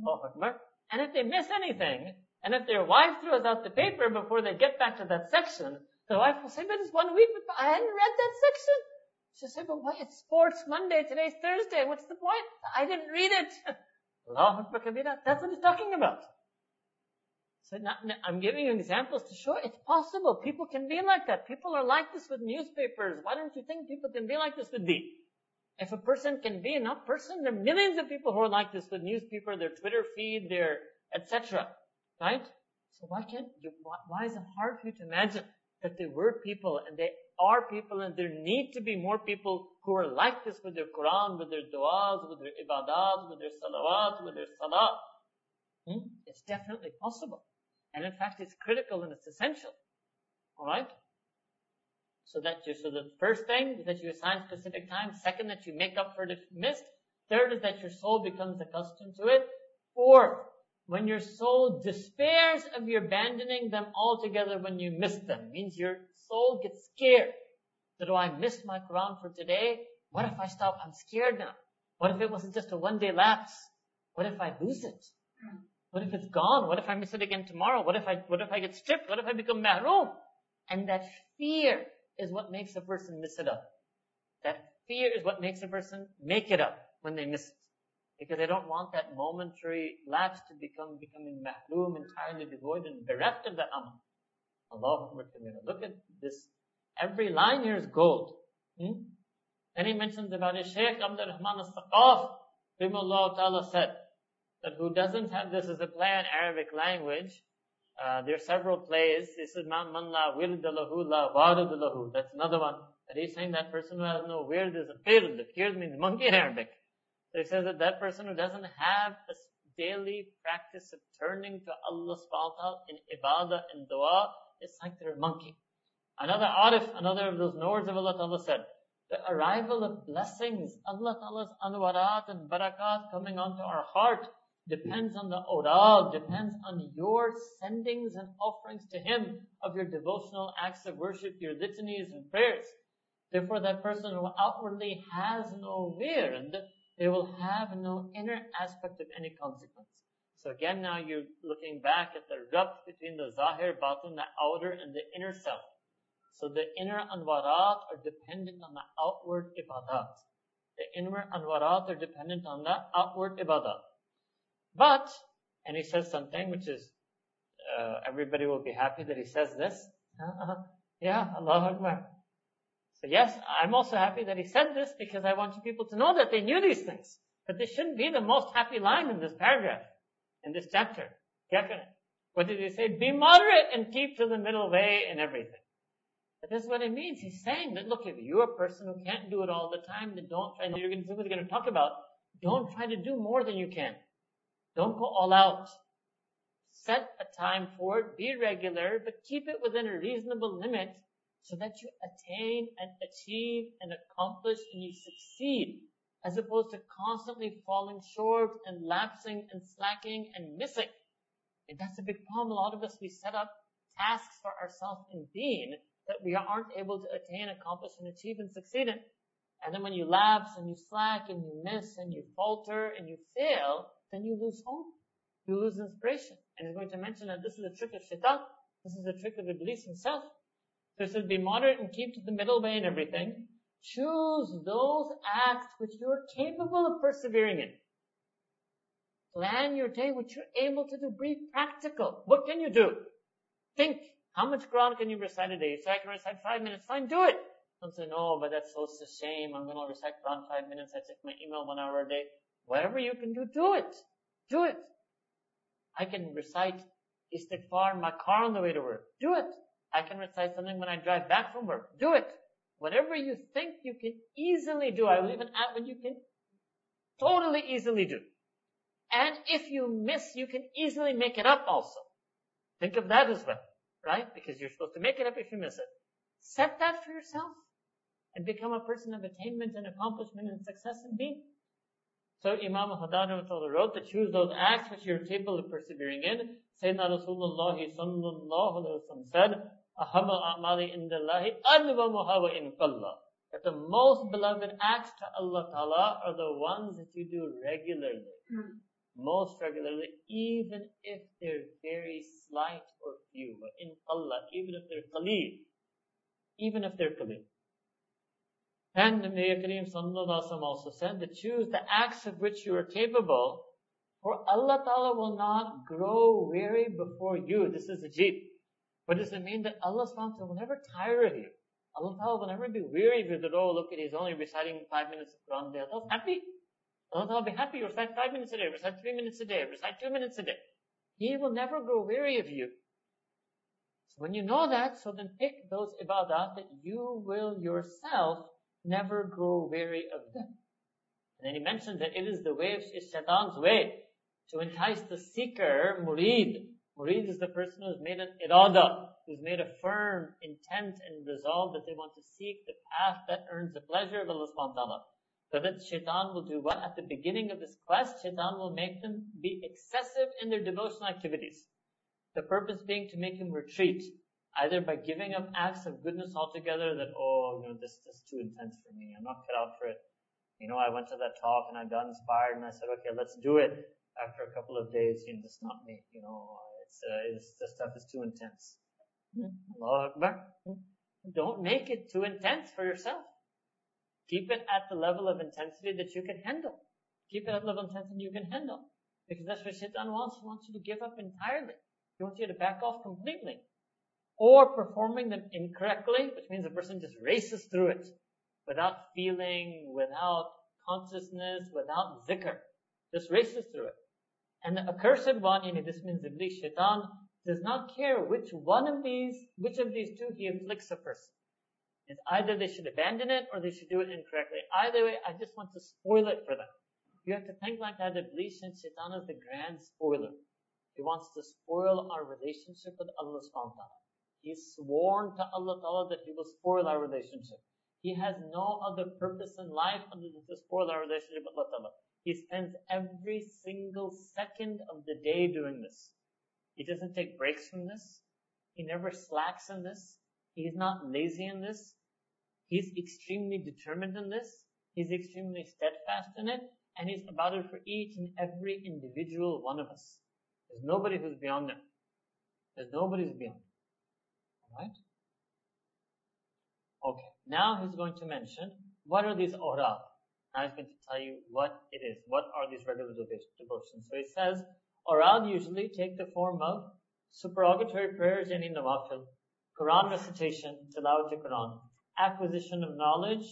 Allahu Akbar. And if they miss anything, and if their wife throws out the paper before they get back to that section, the wife will say, but it's one week, but I hadn't read that section. She'll say, but why? It's sports Monday, today's Thursday, what's the point? I didn't read it. Allahu Akbar Kabira, that's what he's talking about. So now, I'm giving you examples to show it's possible. People can be like that. People are like this with newspapers. Why don't you think people can be like this with deen? If a person can be enough person, there are millions of people who are like this with newspaper, their Twitter feed, their et cetera. Right? So why can't you, why, why is it hard for you to imagine that there were people and they are people and there need to be more people who are like this with their Quran, with their du'as, with their ibadat, with their salawat, with their salah. Hmm? It's definitely possible. And in fact, it's critical and it's essential. Alright? So that you, so the first thing is that you assign specific time. Second, that you make up for it if missed. Third is that your soul becomes accustomed to it. Fourth, when your soul despairs of you abandoning them altogether when you miss them. Means your soul gets scared. That, oh, I missed my Quran for today. What if I stop? I'm scared now. What if it wasn't just a one day lapse? What if I lose it? What if it's gone? What if I miss it again tomorrow? What if I, what if I get stripped? What if I become mahroom? And that fear is what makes a person miss it up. That fear is what makes a person make it up when they miss it. Because they don't want that momentary lapse to become, becoming mahroom, entirely devoid and bereft of that amal. Allahu Akbar. Look at this. Every line here is gold. Hmm? Then he mentions about his Shaykh Abdul Rahman al-Thaqaf, Rahimahullah Ta'ala said, that who doesn't have this as a play in Arabic language, uh, there are several plays. This is Man La Wird Lahu La Warud Lahu. That's another one. That he's saying that person who has no wird is a pird. Pird means monkey in Arabic. So he says that that person who doesn't have a daily practice of turning to Allah subhanahu wa ta'ala in ibadah and dua is like they're a monkey. Another arif, another of those knowers of Allah ta'ala said, the arrival of blessings, Allah ta'ala's anwarat and barakat coming onto our heart, depends on the awrad, depends on your sendings and offerings to Him of your devotional acts of worship, your litanies and prayers. Therefore, that person who outwardly has no wird, they will have no inner aspect of any consequence. So again, now you're looking back at the rabt between the zahir, batin, the outer, and the inner self. So the inner anwarat are dependent on the outward ibadat. The inner anwarat are dependent on the outward ibadat. But, and he says something which is, uh, everybody will be happy that he says this. Yeah, Allahu Akbar. So yes, I'm also happy that he said this because I want you people to know that they knew these things. But this shouldn't be the most happy line in this paragraph. In this chapter, definitely. What did he say? Be moderate and keep to the middle way in everything. But this is what it means. He's saying that, look, if you're a person who can't do it all the time, then don't try, and you're going to do what you're going to talk about, don't try to do more than you can. Don't go all out. Set a time for it, be regular, but keep it within a reasonable limit so that you attain and achieve and accomplish and you succeed, as opposed to constantly falling short and lapsing and slacking and missing. And that's a big problem. A lot of us, we set up tasks for ourselves in deen that we aren't able to attain, accomplish, and achieve and succeed in. And then when you lapse and you slack and you miss and you falter and you fail, then you lose hope. You lose inspiration. And he's going to mention that this is a trick of shaitan. This is a trick of Iblis himself. So he says, be moderate and keep to the middle way in everything. Choose those acts which you're capable of persevering in. Plan your day, which you're able to do. Be practical. What can you do? Think. How much Quran can you recite a day? So I can recite five minutes. Fine, do it. Some say, no, but that's such a shame. I'm going to recite Quran five minutes. I check my email one hour a day. Whatever you can do, do it. Do it. I can recite istighfar in my car on the way to work. Do it. I can recite something when I drive back from work. Do it. Whatever you think you can easily do, I will even add what you can totally easily do. And if you miss, you can easily make it up also. Think of that as well, right? Because you're supposed to make it up if you miss it. Set that for yourself and become a person of attainment and accomplishment and success and being. So Imam Haddad wrote to choose those acts which you're capable of persevering in. Sayyidina Rasulullah sallallahu alayhi wa sallam said, that the most beloved acts to Allah Ta'ala are the ones that you do regularly. Mm. Most regularly, even if they're very slight or few. In Allah, even if they're qaleel. Even if they're qaleel. And the Nabi Kareem Sallallahu Alaihi Wasallam also said that choose the acts of which you are capable, for Allah Ta'ala will not grow weary before you. This is the Jeep. What does it mean? That Allah subhanahu will never tire of you. Allah Ta'ala will never be weary of you that, oh, look, he's only reciting five minutes of Quran a day. Allah's happy. Allah Ta'ala will be happy. You recite five minutes a day, recite three minutes a day, recite two minutes a day. He will never grow weary of you. So when you know that, so then pick those ibadah that you will yourself never grow weary of them. And then he mentioned that it is the way, it's shaitan's way to entice the seeker, murid. Murid is the person who has made an irada, who has made a firm intent and resolve that they want to seek the path that earns the pleasure of Allah subhanahu wa ta'ala. So that shaitan will do what? At the beginning of this quest, shaitan will make them be excessive in their devotional activities. The purpose being to make him retreat, either by giving up acts of goodness altogether that, oh, you know, this, this is too intense for me, I'm not cut out for it. You know, I went to that talk and I got inspired and I said, okay, let's do it. After a couple of days, you know, it's not me, you know, It's, uh, it's, the stuff is too intense. Mm-hmm. Allahu Akbar. Mm-hmm. Don't make it too intense for yourself. Keep it at the level of intensity that you can handle. Keep it at the level of intensity you can handle. Because that's what Shaitan wants. He wants you to give up entirely. He wants you to back off completely. Or performing them incorrectly, which means the person just races through it. Without feeling, without consciousness, without zikr. Just races through it. And the accursed one, you know, this means Iblis, Shaitan, does not care which one of these, which of these two he afflicts a person. It's either they should abandon it or they should do it incorrectly. Either way, I just want to spoil it for them. You have to think like that. Iblis and Shaitan is the grand spoiler. He wants to spoil our relationship with Allah subhanahu wa ta'ala. He's sworn to Allah ta'ala that he will spoil our relationship. He has no other purpose in life other than to spoil our relationship with Allah ta'ala. He spends every single second of the day doing this. He doesn't take breaks from this. He never slacks in this. He's not lazy in this. He's extremely determined in this. He's extremely steadfast in it. And he's about it for each and every individual one of us. There's nobody who's beyond them. There's nobody who's beyond them. Alright? Okay. Now he's going to mention what are these awraq. Now he's going to tell you what it is. What are these regular devotions? So he says, awraq usually take the form of supererogatory prayers, yani nawafil, Quran recitation, tilawat to Quran, acquisition of knowledge,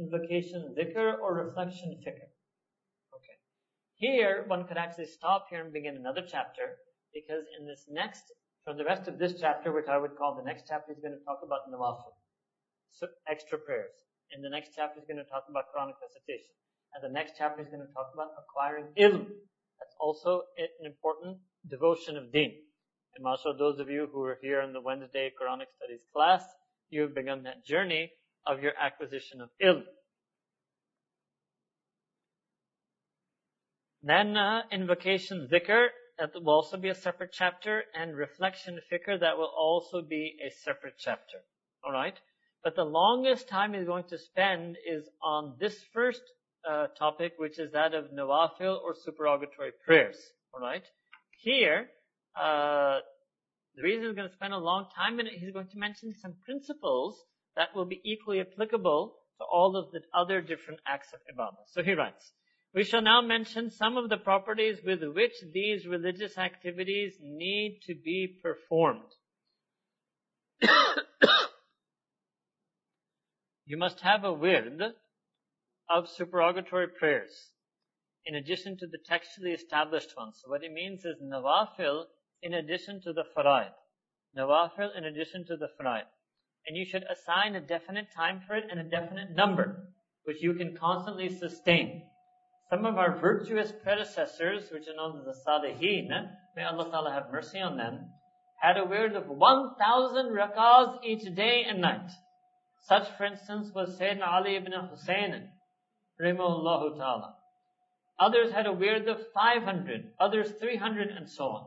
invocation, dhikr, or reflection, fikr. Okay. Here, one could actually stop here and begin another chapter, because in this next, from the rest of this chapter, which I would call the next chapter, is going to talk about nawafil, so extra prayers. And the next chapter is going to talk about Quranic recitation. And the next chapter is going to talk about acquiring ilm. That's also an important devotion of deen. And mashallah, those of you who are here on the Wednesday Quranic Studies class, you have begun that journey of your acquisition of ilm. Then uh, invocation dhikr, that will also be a separate chapter, and reflection fikr, that will also be a separate chapter. Alright? But the longest time he's going to spend is on this first uh, topic, which is that of nawafil or supererogatory prayers. Alright? Here, uh, the reason he's going to spend a long time in it, he's going to mention some principles that will be equally applicable to all of the other different acts of ibadah. So he writes, we shall now mention some of the properties with which these religious activities need to be performed. You must have a wird of supererogatory prayers in addition to the textually established ones. So what it means is nawafil in addition to the faraid. Nawafil in addition to the faraid. And you should assign a definite time for it and a definite number, which you can constantly sustain. Some of our virtuous predecessors, which are known as the Salihin, may Allah Ta'ala have mercy on them, had a wird of one thousand rakahs each day and night. Such, for instance, was Sayyidina Ali ibn Husayn, Rahimahullah Ta'ala. Others had a wird of five hundred, others three hundred, and so on.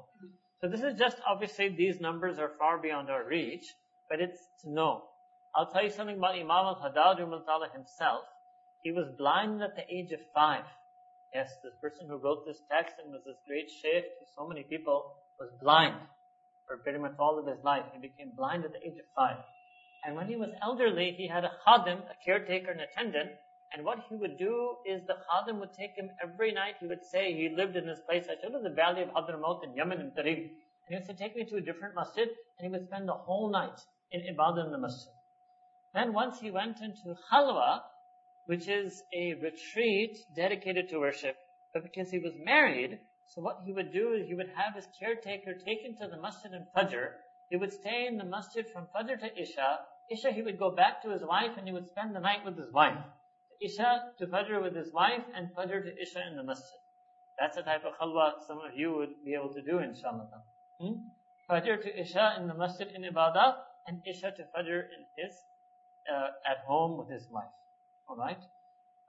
So this is just, obviously, these numbers are far beyond our reach, but it's to know. I'll tell you something about Imam al-Haddad Rahimahullah himself. He was blind at the age of five. Yes, this person who wrote this text and was this great shaykh to so many people was blind for pretty much all of his life. He became blind at the age of five. And when he was elderly, he had a khadim, a caretaker, an attendant. And what he would do is the khadim would take him every night. He would say, he lived in this place, I showed him the valley of Hadramaut in Yemen in Tarim. And he would say, take me to a different masjid. And he would spend the whole night in ibadah in the masjid. Then once he went into halwa, which is a retreat dedicated to worship. But because he was married, so what he would do is he would have his caretaker taken to the masjid in Fajr. He would stay in the masjid from Fajr to Isha. Isha, he would go back to his wife and he would spend the night with his wife. Isha to Fajr with his wife and Fajr to Isha in the masjid. That's the type of khalwa some of you would be able to do, inshallah. Hmm? Fajr to Isha in the masjid in ibadah and Isha to Fajr in his, uh, at home with his wife. Alright?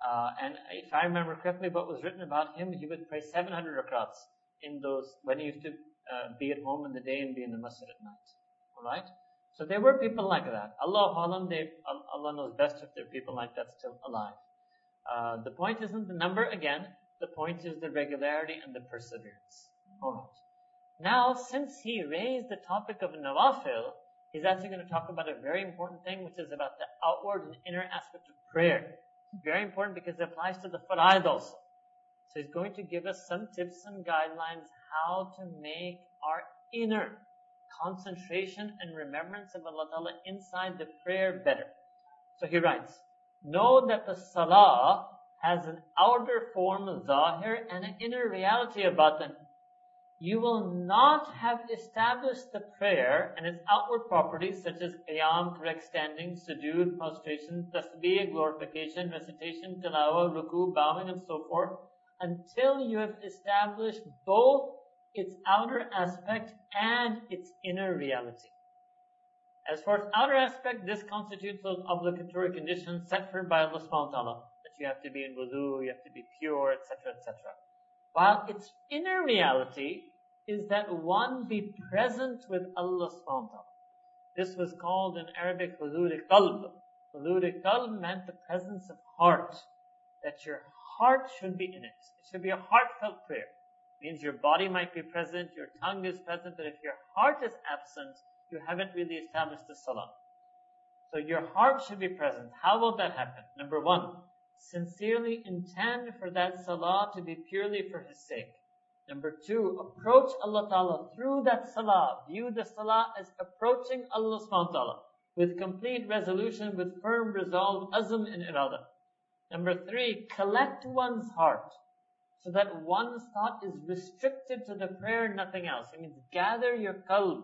Uh, and if I remember correctly what was written about him, he would pray seven hundred rakats in those, when he used to uh, be at home in the day and be in the masjid at night. Alright? So there were people like that. Allah, they, Allah knows best if there are people like that still alive. Uh, the point isn't the number again, the point is the regularity and the perseverance. Alright. Now, since he raised the topic of nawafil, he's actually going to talk about a very important thing, which is about the outward and inner aspect of prayer. Very important because it applies to the faraid also. So he's going to give us some tips and guidelines how to make our inner concentration and remembrance of Allah Ta'ala inside the prayer better. So he writes, know that the salah has an outer form, zahir, and an inner reality of batin. You will not have established the prayer and its outward properties such as qiyam, correct standing, sujood, prostration, tasbih, glorification, recitation, tilawah, ruku, bowing, and so forth, until you have established both its outer aspect and its inner reality. As for its outer aspect, this constitutes those obligatory conditions set forth by Allah subhanahu wa ta'ala, that you have to be in wudu, you have to be pure, et cetera, et cetera. While its inner reality is that one be present with Allah subhanahu wa ta'ala. This was called in Arabic hulud-i-qalb. Hulud-i-qalb meant the presence of heart. That your heart should be in it. It should be a heartfelt prayer. means your body might be present, your tongue is present, but if your heart is absent, you haven't really established the salah. So your heart should be present. How will that happen? Number one, sincerely intend for that salah to be purely for His sake. Number two, approach Allah Ta'ala through that salah. View the salah as approaching Allah Subhanahu Wa Ta'ala with complete resolution, with firm resolve, azm and irada. Number three, collect one's heart so that one's thought is restricted to the prayer, nothing else. It means gather your qalb.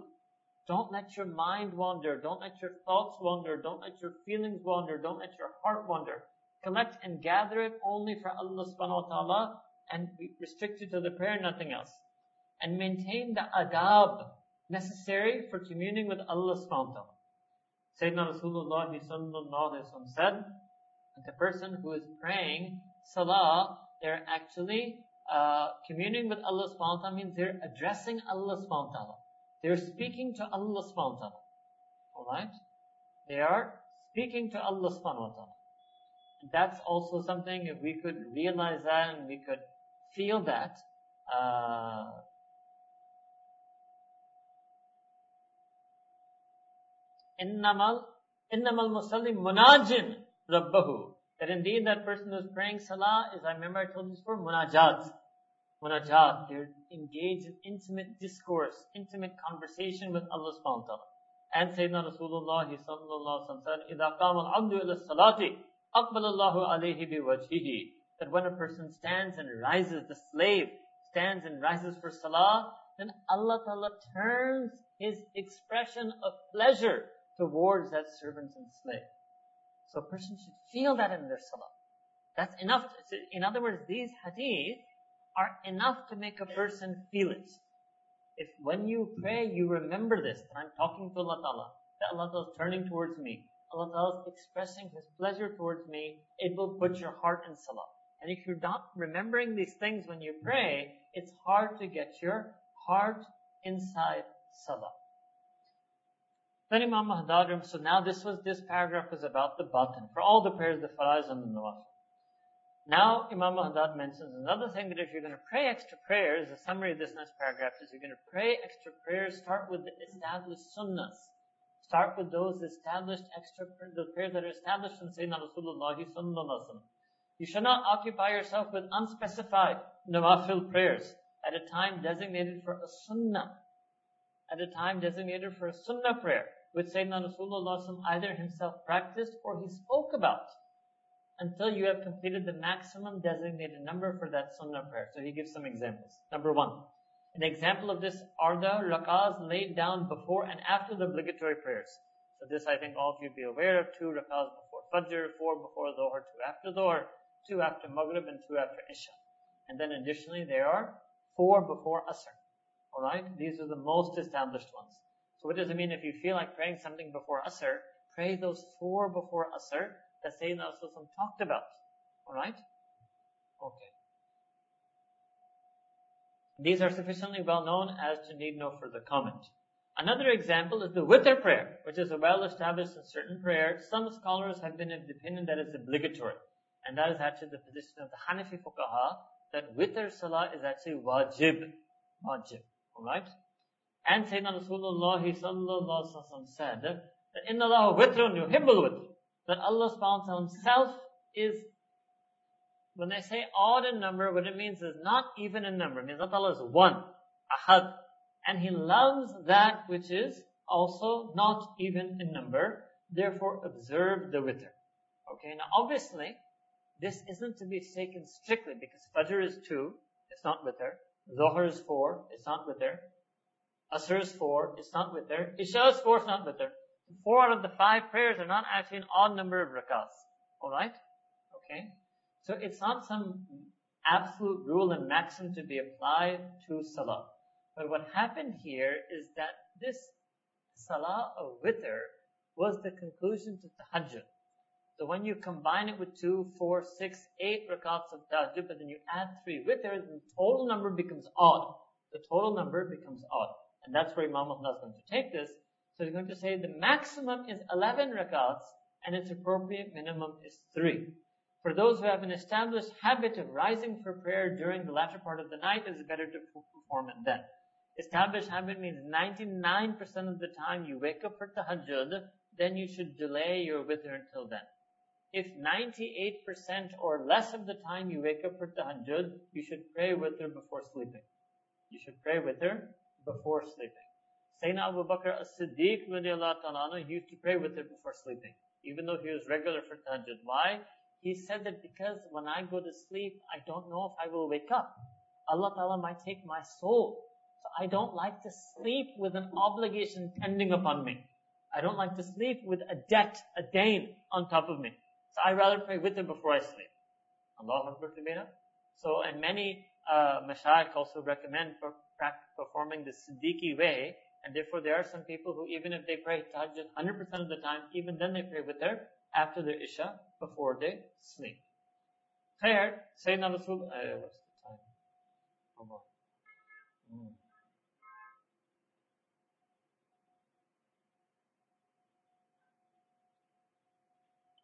Don't let your mind wander. Don't let your thoughts wander. Don't let your feelings wander. Don't let your heart wander. Collect and gather it only for Allah subhanahu wa ta'ala and be restricted to the prayer, nothing else. And maintain the adab necessary for communing with Allah subhanahu wa ta'ala. Sayyidina Rasulullah sallallahu alayhi wa sallam said, the person who is praying salah, they're actually uh, communing with Allah subhanahu wa ta'ala, means they're addressing Allah subhanahu wa ta'ala. They're speaking to Allah subhanahu wa ta'ala. Alright? They are speaking to Allah subhanahu wa ta'ala. That's also something, if we could realize that and we could feel that, uh, innamal, innamal musallim munajin rabbahu. That indeed that person who's praying salah is, I remember I told you before, munajat. Munajat. They're engaged in intimate discourse, intimate conversation with Allah subhanahu wa ta'ala. And Sayyidina Rasulullah sallallahu alayhi wa sallam said, إِذَا قَامَ الْعَبْدُ إِلَى الصَّلَاةِ أَقْبَلَ عَلَيْهِ بِوَجْهِهِ. That when a person stands and rises, the slave stands and rises for salah, then Allah Ta'ala turns His expression of pleasure towards that servant and slave. So a person should feel that in their salah. That's enough. To, in other words, these hadith are enough to make a person feel it. If when you pray, you remember this, that I'm talking to Allah Ta'ala, that Allah Ta'ala is turning towards me, Allah Ta'ala is expressing His pleasure towards me, it will put your heart in salah. And if you're not remembering these things when you pray, it's hard to get your heart inside salah. Then Imam Mahdarim, so now this was, this paragraph was about the batin, for all the prayers, the faraiz and the nawafil. Now Imam Mahdad mentions another thing, that if you're going to pray extra prayers, the summary of this next paragraph is, you're going to pray extra prayers, start with the established sunnahs. Start with those established extra, the prayers that are established from Sayyidina Rasulullah sallallahu alayhi wa sallam. You should not occupy yourself with unspecified nawafil prayers at a time designated for a sunnah. At a time designated for a sunnah prayer, which Sayyidina Rasulullah sallallahu alayhi wa sallam either himself practiced or he spoke about, until you have completed the maximum designated number for that sunnah prayer. So he gives some examples. Number one. An example of this are the rak'ahs laid down before and after the obligatory prayers. So this I think all of you be aware of. Two rak'ahs before Fajr, four before Dhuhr, two after Dhuhr, two after Maghrib, and two after Isha. And then additionally there are four before Asr. Alright? These are the most established ones. So what does it mean if you feel like praying something before Asr? Pray those four before Asr that Sayyidina Rasulullah talked about. Alright? Okay. These are sufficiently well known as to need no further comment. Another example is the witr prayer, which is well established in certain prayer. Some scholars have been of the opinion that it's obligatory. And that is actually the position of the Hanafi fuqaha, that witr salah is actually wajib. Wajib. Alright? And Sayyidina Rasulullah sallallahu alayhi wa sallam said that inna Allahu witrun yuhibbul witr. That Allah subhanahu wa ta'ala himself is, when they say odd in number, what it means is not even in number. It means that Allah is one, ahad. And He loves that which is also not even in number. Therefore, observe the witr. Okay, now obviously, this isn't to be taken strictly, because Fajr is two, it's not witr. Dhuhr is four, it's not witr. Asr is four, it's not witr. Isha is four, it's not witr. Four out of the five prayers are not actually an odd number of rak'ahs. Alright? Okay? So it's not some absolute rule and maxim to be applied to salah. But what happened here is that this salah of witr was the conclusion to tahajjud. So when you combine it with two, four, six, eight rakats of tahajjud, but then you add three witr, the total number becomes odd. The total number becomes odd. And that's where Imam Ahmad is going to take this. So he's going to say the maximum is eleven rakats and its appropriate minimum is three. For those who have an established habit of rising for prayer during the latter part of the night, it is better to perform it then. Established habit means ninety-nine percent of the time you wake up for tahajjud, then you should delay your witr until then. If ninety-eight percent or less of the time you wake up for tahajjud, you should pray witr before sleeping. You should pray witr before sleeping. Sayyidina Abu Bakr as-Siddiq radiallahu ta'ala used to pray witr before sleeping, even though he was regular for tahajjud. Why? He said that because when I go to sleep, I don't know if I will wake up. Allah Ta'ala might take my soul. So I don't like to sleep with an obligation pending upon me. I don't like to sleep with a debt, a dain on top of me. So I rather pray with him before I sleep. Allahu Akbar Kabira. So, and many uh, mashaykh also recommend for performing the Siddiqi way. And therefore there are some people who, even if they pray tahajjud one hundred percent of the time, even then they pray with their after their Isha, before they sleep. Khair, Sayyidina Rasul, uh, what's the time? Hold on. Mm.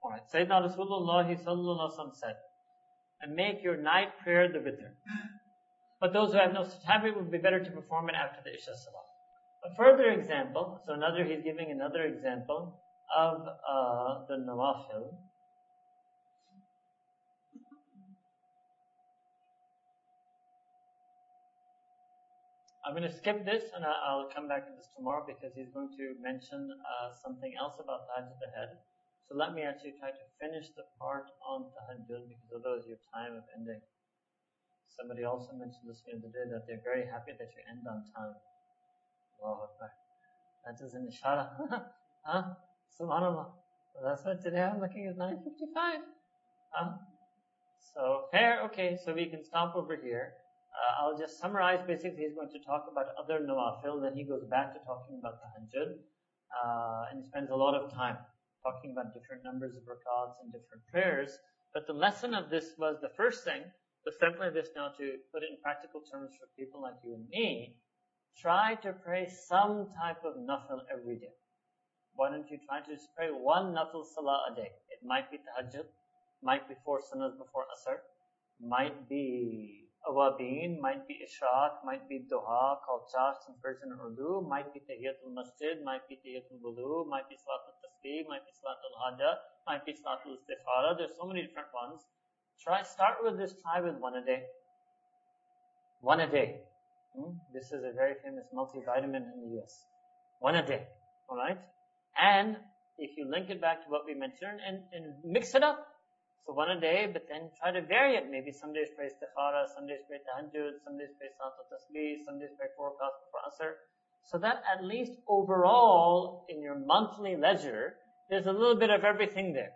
Alright, Sayyidina Rasulullah sallallahu alaihi wasallam said, and make your night prayer the witr. But those who have no such habit would be better to perform it after the Isha Salah. A further example, so another, he's giving another example, of uh, the nawafil. I'm going to skip this and I'll come back to this tomorrow because he's going to mention uh, something else about tahajjud ahead. So let me actually try to finish the part on tahajjud because otherwise your time of ending. Somebody also mentioned this the other day that they're very happy that you end on time. Allahu Akbar. That is an ishara. Huh? SubhanAllah. Well, that's what today I'm looking at nine fifty-five. Huh? So, fair, okay, so we can stop over here. Uh, I'll just summarize. Basically, he's going to talk about other nawafil, then he goes back to talking about tahajjud, uh, and he spends a lot of time talking about different numbers of rakats and different prayers. But the lesson of this was the first thing, the second of this now to put it in practical terms for people like you and me, try to pray some type of nafil every day. Why don't you try to just pray one nafil salah a day? It might be tahajjud, might be four sunnahs before asr, might be awabeen, might be ishraq, might be duha, called chash in Persian Urdu, might be tahiyatul masjid, might be tahiyatul wudu, might be salatul tasbih, might be salatul haja, might be salatul istikhara. There's so many different ones. Try, start with this, try with one a day. One a day. Hmm? This is a very famous multivitamin in the U S. One a day. Alright? And if you link it back to what we mentioned and, and mix it up. So one a day, but then try to vary it. Maybe some days pray istikhara, some days pray tahajjud, some days pray salatul tasbih, some days pray four rakats before asr. So that at least overall in your monthly leisure, there's a little bit of everything there.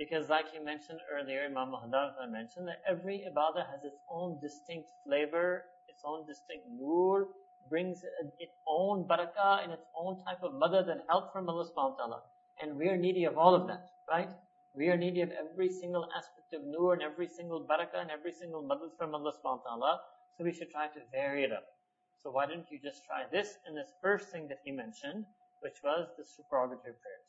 Because like you mentioned earlier, Imam Muhammad mentioned that every ibadah has its own distinct flavor, its own distinct noor, brings its own barakah and its own type of madad and help from Allah subhanahu wa ta'ala. And we are needy of all of that, right? We are needy of every single aspect of nur and every single barakah and every single madad from Allah subhanahu wa ta'ala. So we should try to vary it up. So why don't you just try this and this first thing that he mentioned, which was the supererogatory prayers,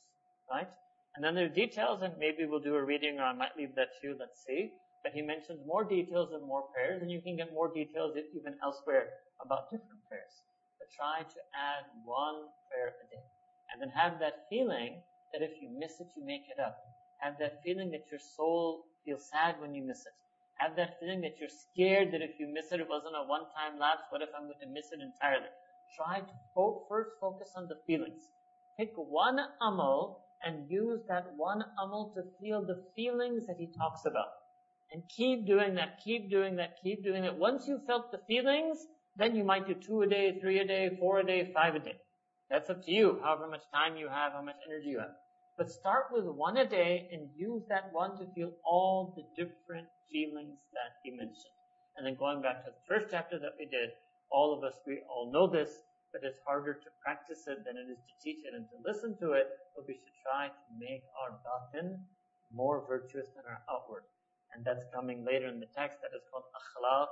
right? And then there are details and maybe we'll do a reading or I might leave that to you, let's see. But he mentions more details and more prayers, and you can get more details even elsewhere about different prayers. But try to add one prayer a day. And then have that feeling that if you miss it, you make it up. Have that feeling that your soul feels sad when you miss it. Have that feeling that you're scared that if you miss it, it wasn't a one-time lapse. What if I'm going to miss it entirely? Try to fo- first focus on the feelings. Pick one amal and use that one amal to feel the feelings that he talks about. And keep doing that, keep doing that, keep doing that. Once you felt the feelings, then you might do two a day, three a day, four a day, five a day. That's up to you, however much time you have, how much energy you have. But start with one a day and use that one to feel all the different feelings that he mentioned. And then going back to the first chapter that we did, all of us, we all know this, but it's harder to practice it than it is to teach it and to listen to it. But we should try to make our batin more virtuous than our outward. And that's coming later in the text. That is called akhlaq,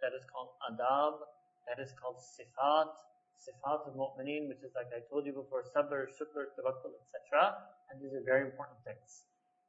that is called adab, that is called sifat, sifat of mu'mineen, which is like I told you before, sabr, shukr, tawakkul, et cetera. And these are very important things.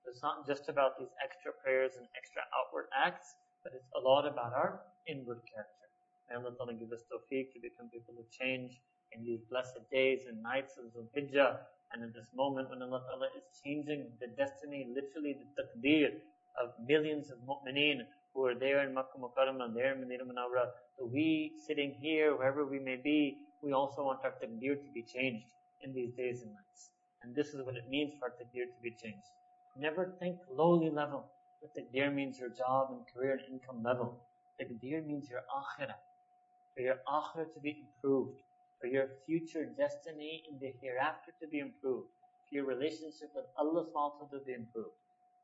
It's not just about these extra prayers and extra outward acts, but it's a lot about our inward character. May Allah Ta'ala give us tawfiq to become people who change in these blessed days and nights of Dhul Hijjah, and in this moment when Allah Ta'ala is changing the destiny, literally the taqdeer of millions of mu'mineen who are there in Makkah Mukarramah, there in Madinah Munawwarah. So we sitting here, wherever we may be, we also want our taqdeer to be changed in these days and nights. And this is what it means for our taqdeer to be changed. Never think lowly level, but taqdeer means your job and career and income level. Taqdeer means your akhirah, for your akhirah to be improved, for your future destiny in the hereafter to be improved, for your relationship with Allah Ta'ala to be improved.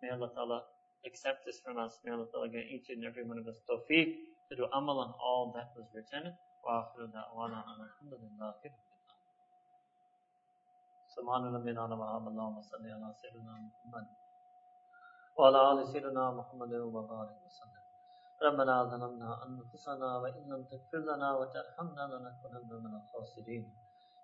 May Allah Ta'ala accept this from us. May Allah Ta'ala give each and every one of us tawfiq to do amal on all that was written. Wa akhiru da'wana alhamdulillah. Subhana rabbina wa salli ala sayyidina Muhammad wa ala ali sayyidina Muhammad wa barik wa sallam. ربنا ظلمنا أنفسنا وإن لم تغفر لنا وترحمنا لنكونن من الخاسرين.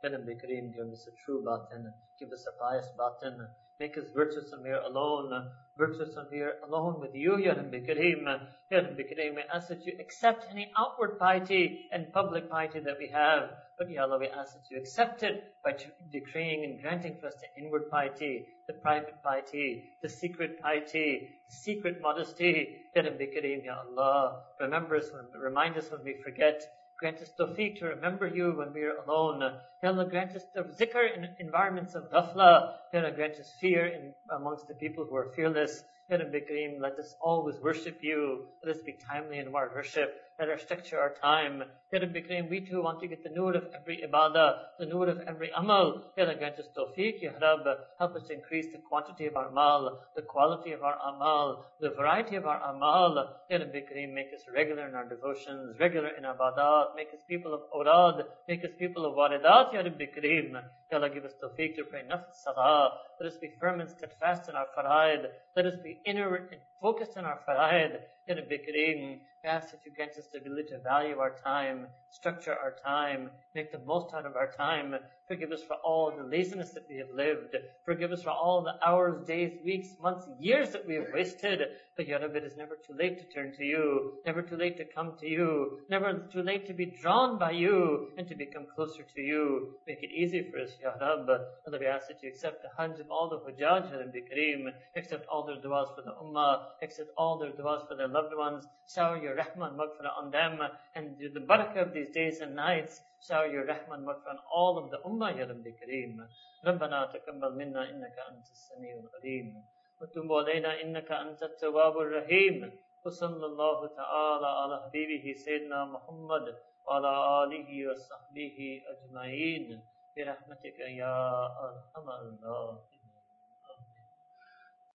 Ya Rabbi Kareem, give us a true batin, give us a pious batin, make us virtuous and mere alone, virtuous and mere alone with you, Ya Rabbi Kareem. Ya Rabbi Kareem, we ask that you accept any outward piety and public piety that we have, but Ya Allah, we ask that you accept it by decreeing and granting for us the inward piety, the private piety, the secret piety, the secret modesty. Ya Rabbi Kareem, Ya Allah, remember us, when, remind us when we forget. Grant us tawfiq to remember you when we are alone. Ya Allah, grant us the zikr in environments of ghafla. Ya Allah, grant us fear in, amongst the people who are fearless. Ya Rabbi Kareem, let us always worship you. Let us be timely in our worship. Let us structure our time. Ya Rabbi Kareem, we too want to get the nur of every ibadah, the nur of every amal. Ya Allah, grant us tawfiq, Ya Rabb. Help us increase the quantity of our amal, the quality of our amal, the variety of our amal. Ya Rabbi Kareem, make us regular in our devotions, regular in ibadah. Make us people of awrad, make us people of waridat, Ya Rabbi Kareem. Ya Allah, give us tawfiq to pray nafs salah. Let us be firm and steadfast in our faraid. Let us be inner and focused in our faraid. Ya Rabbi Kareem, we ask that you grant us the ability to value our time, structure our time, make the most out of our time. Forgive us for all the laziness that we have lived. Forgive us for all the hours, days, weeks, months, years that we have wasted. But Ya Rabbi, it is never too late to turn to you, never too late to come to you, never too late to be drawn by you and to become closer to you. Make it easy for us, Ya Rabbi. And we ask that you accept the hajj of all the hujjaj, Ya Rabbi Kareem, accept all their du'as for the ummah, accept all their du'as for their loved ones. Shower your rahmah and maghfirah on them, and do the barakah of these days and nights. Shower your rahmah and maghfirah on all of the ummah. يا رب كريم ربنا تقبل منا إنك أنت السميع العليم وتب علينا إنك أنت التواب الرحيم وصلى الله تعالى على حبيبه سيدنا محمد وعلى آله وصحبه أجمعين برحمتك يا أرحم الراحمين.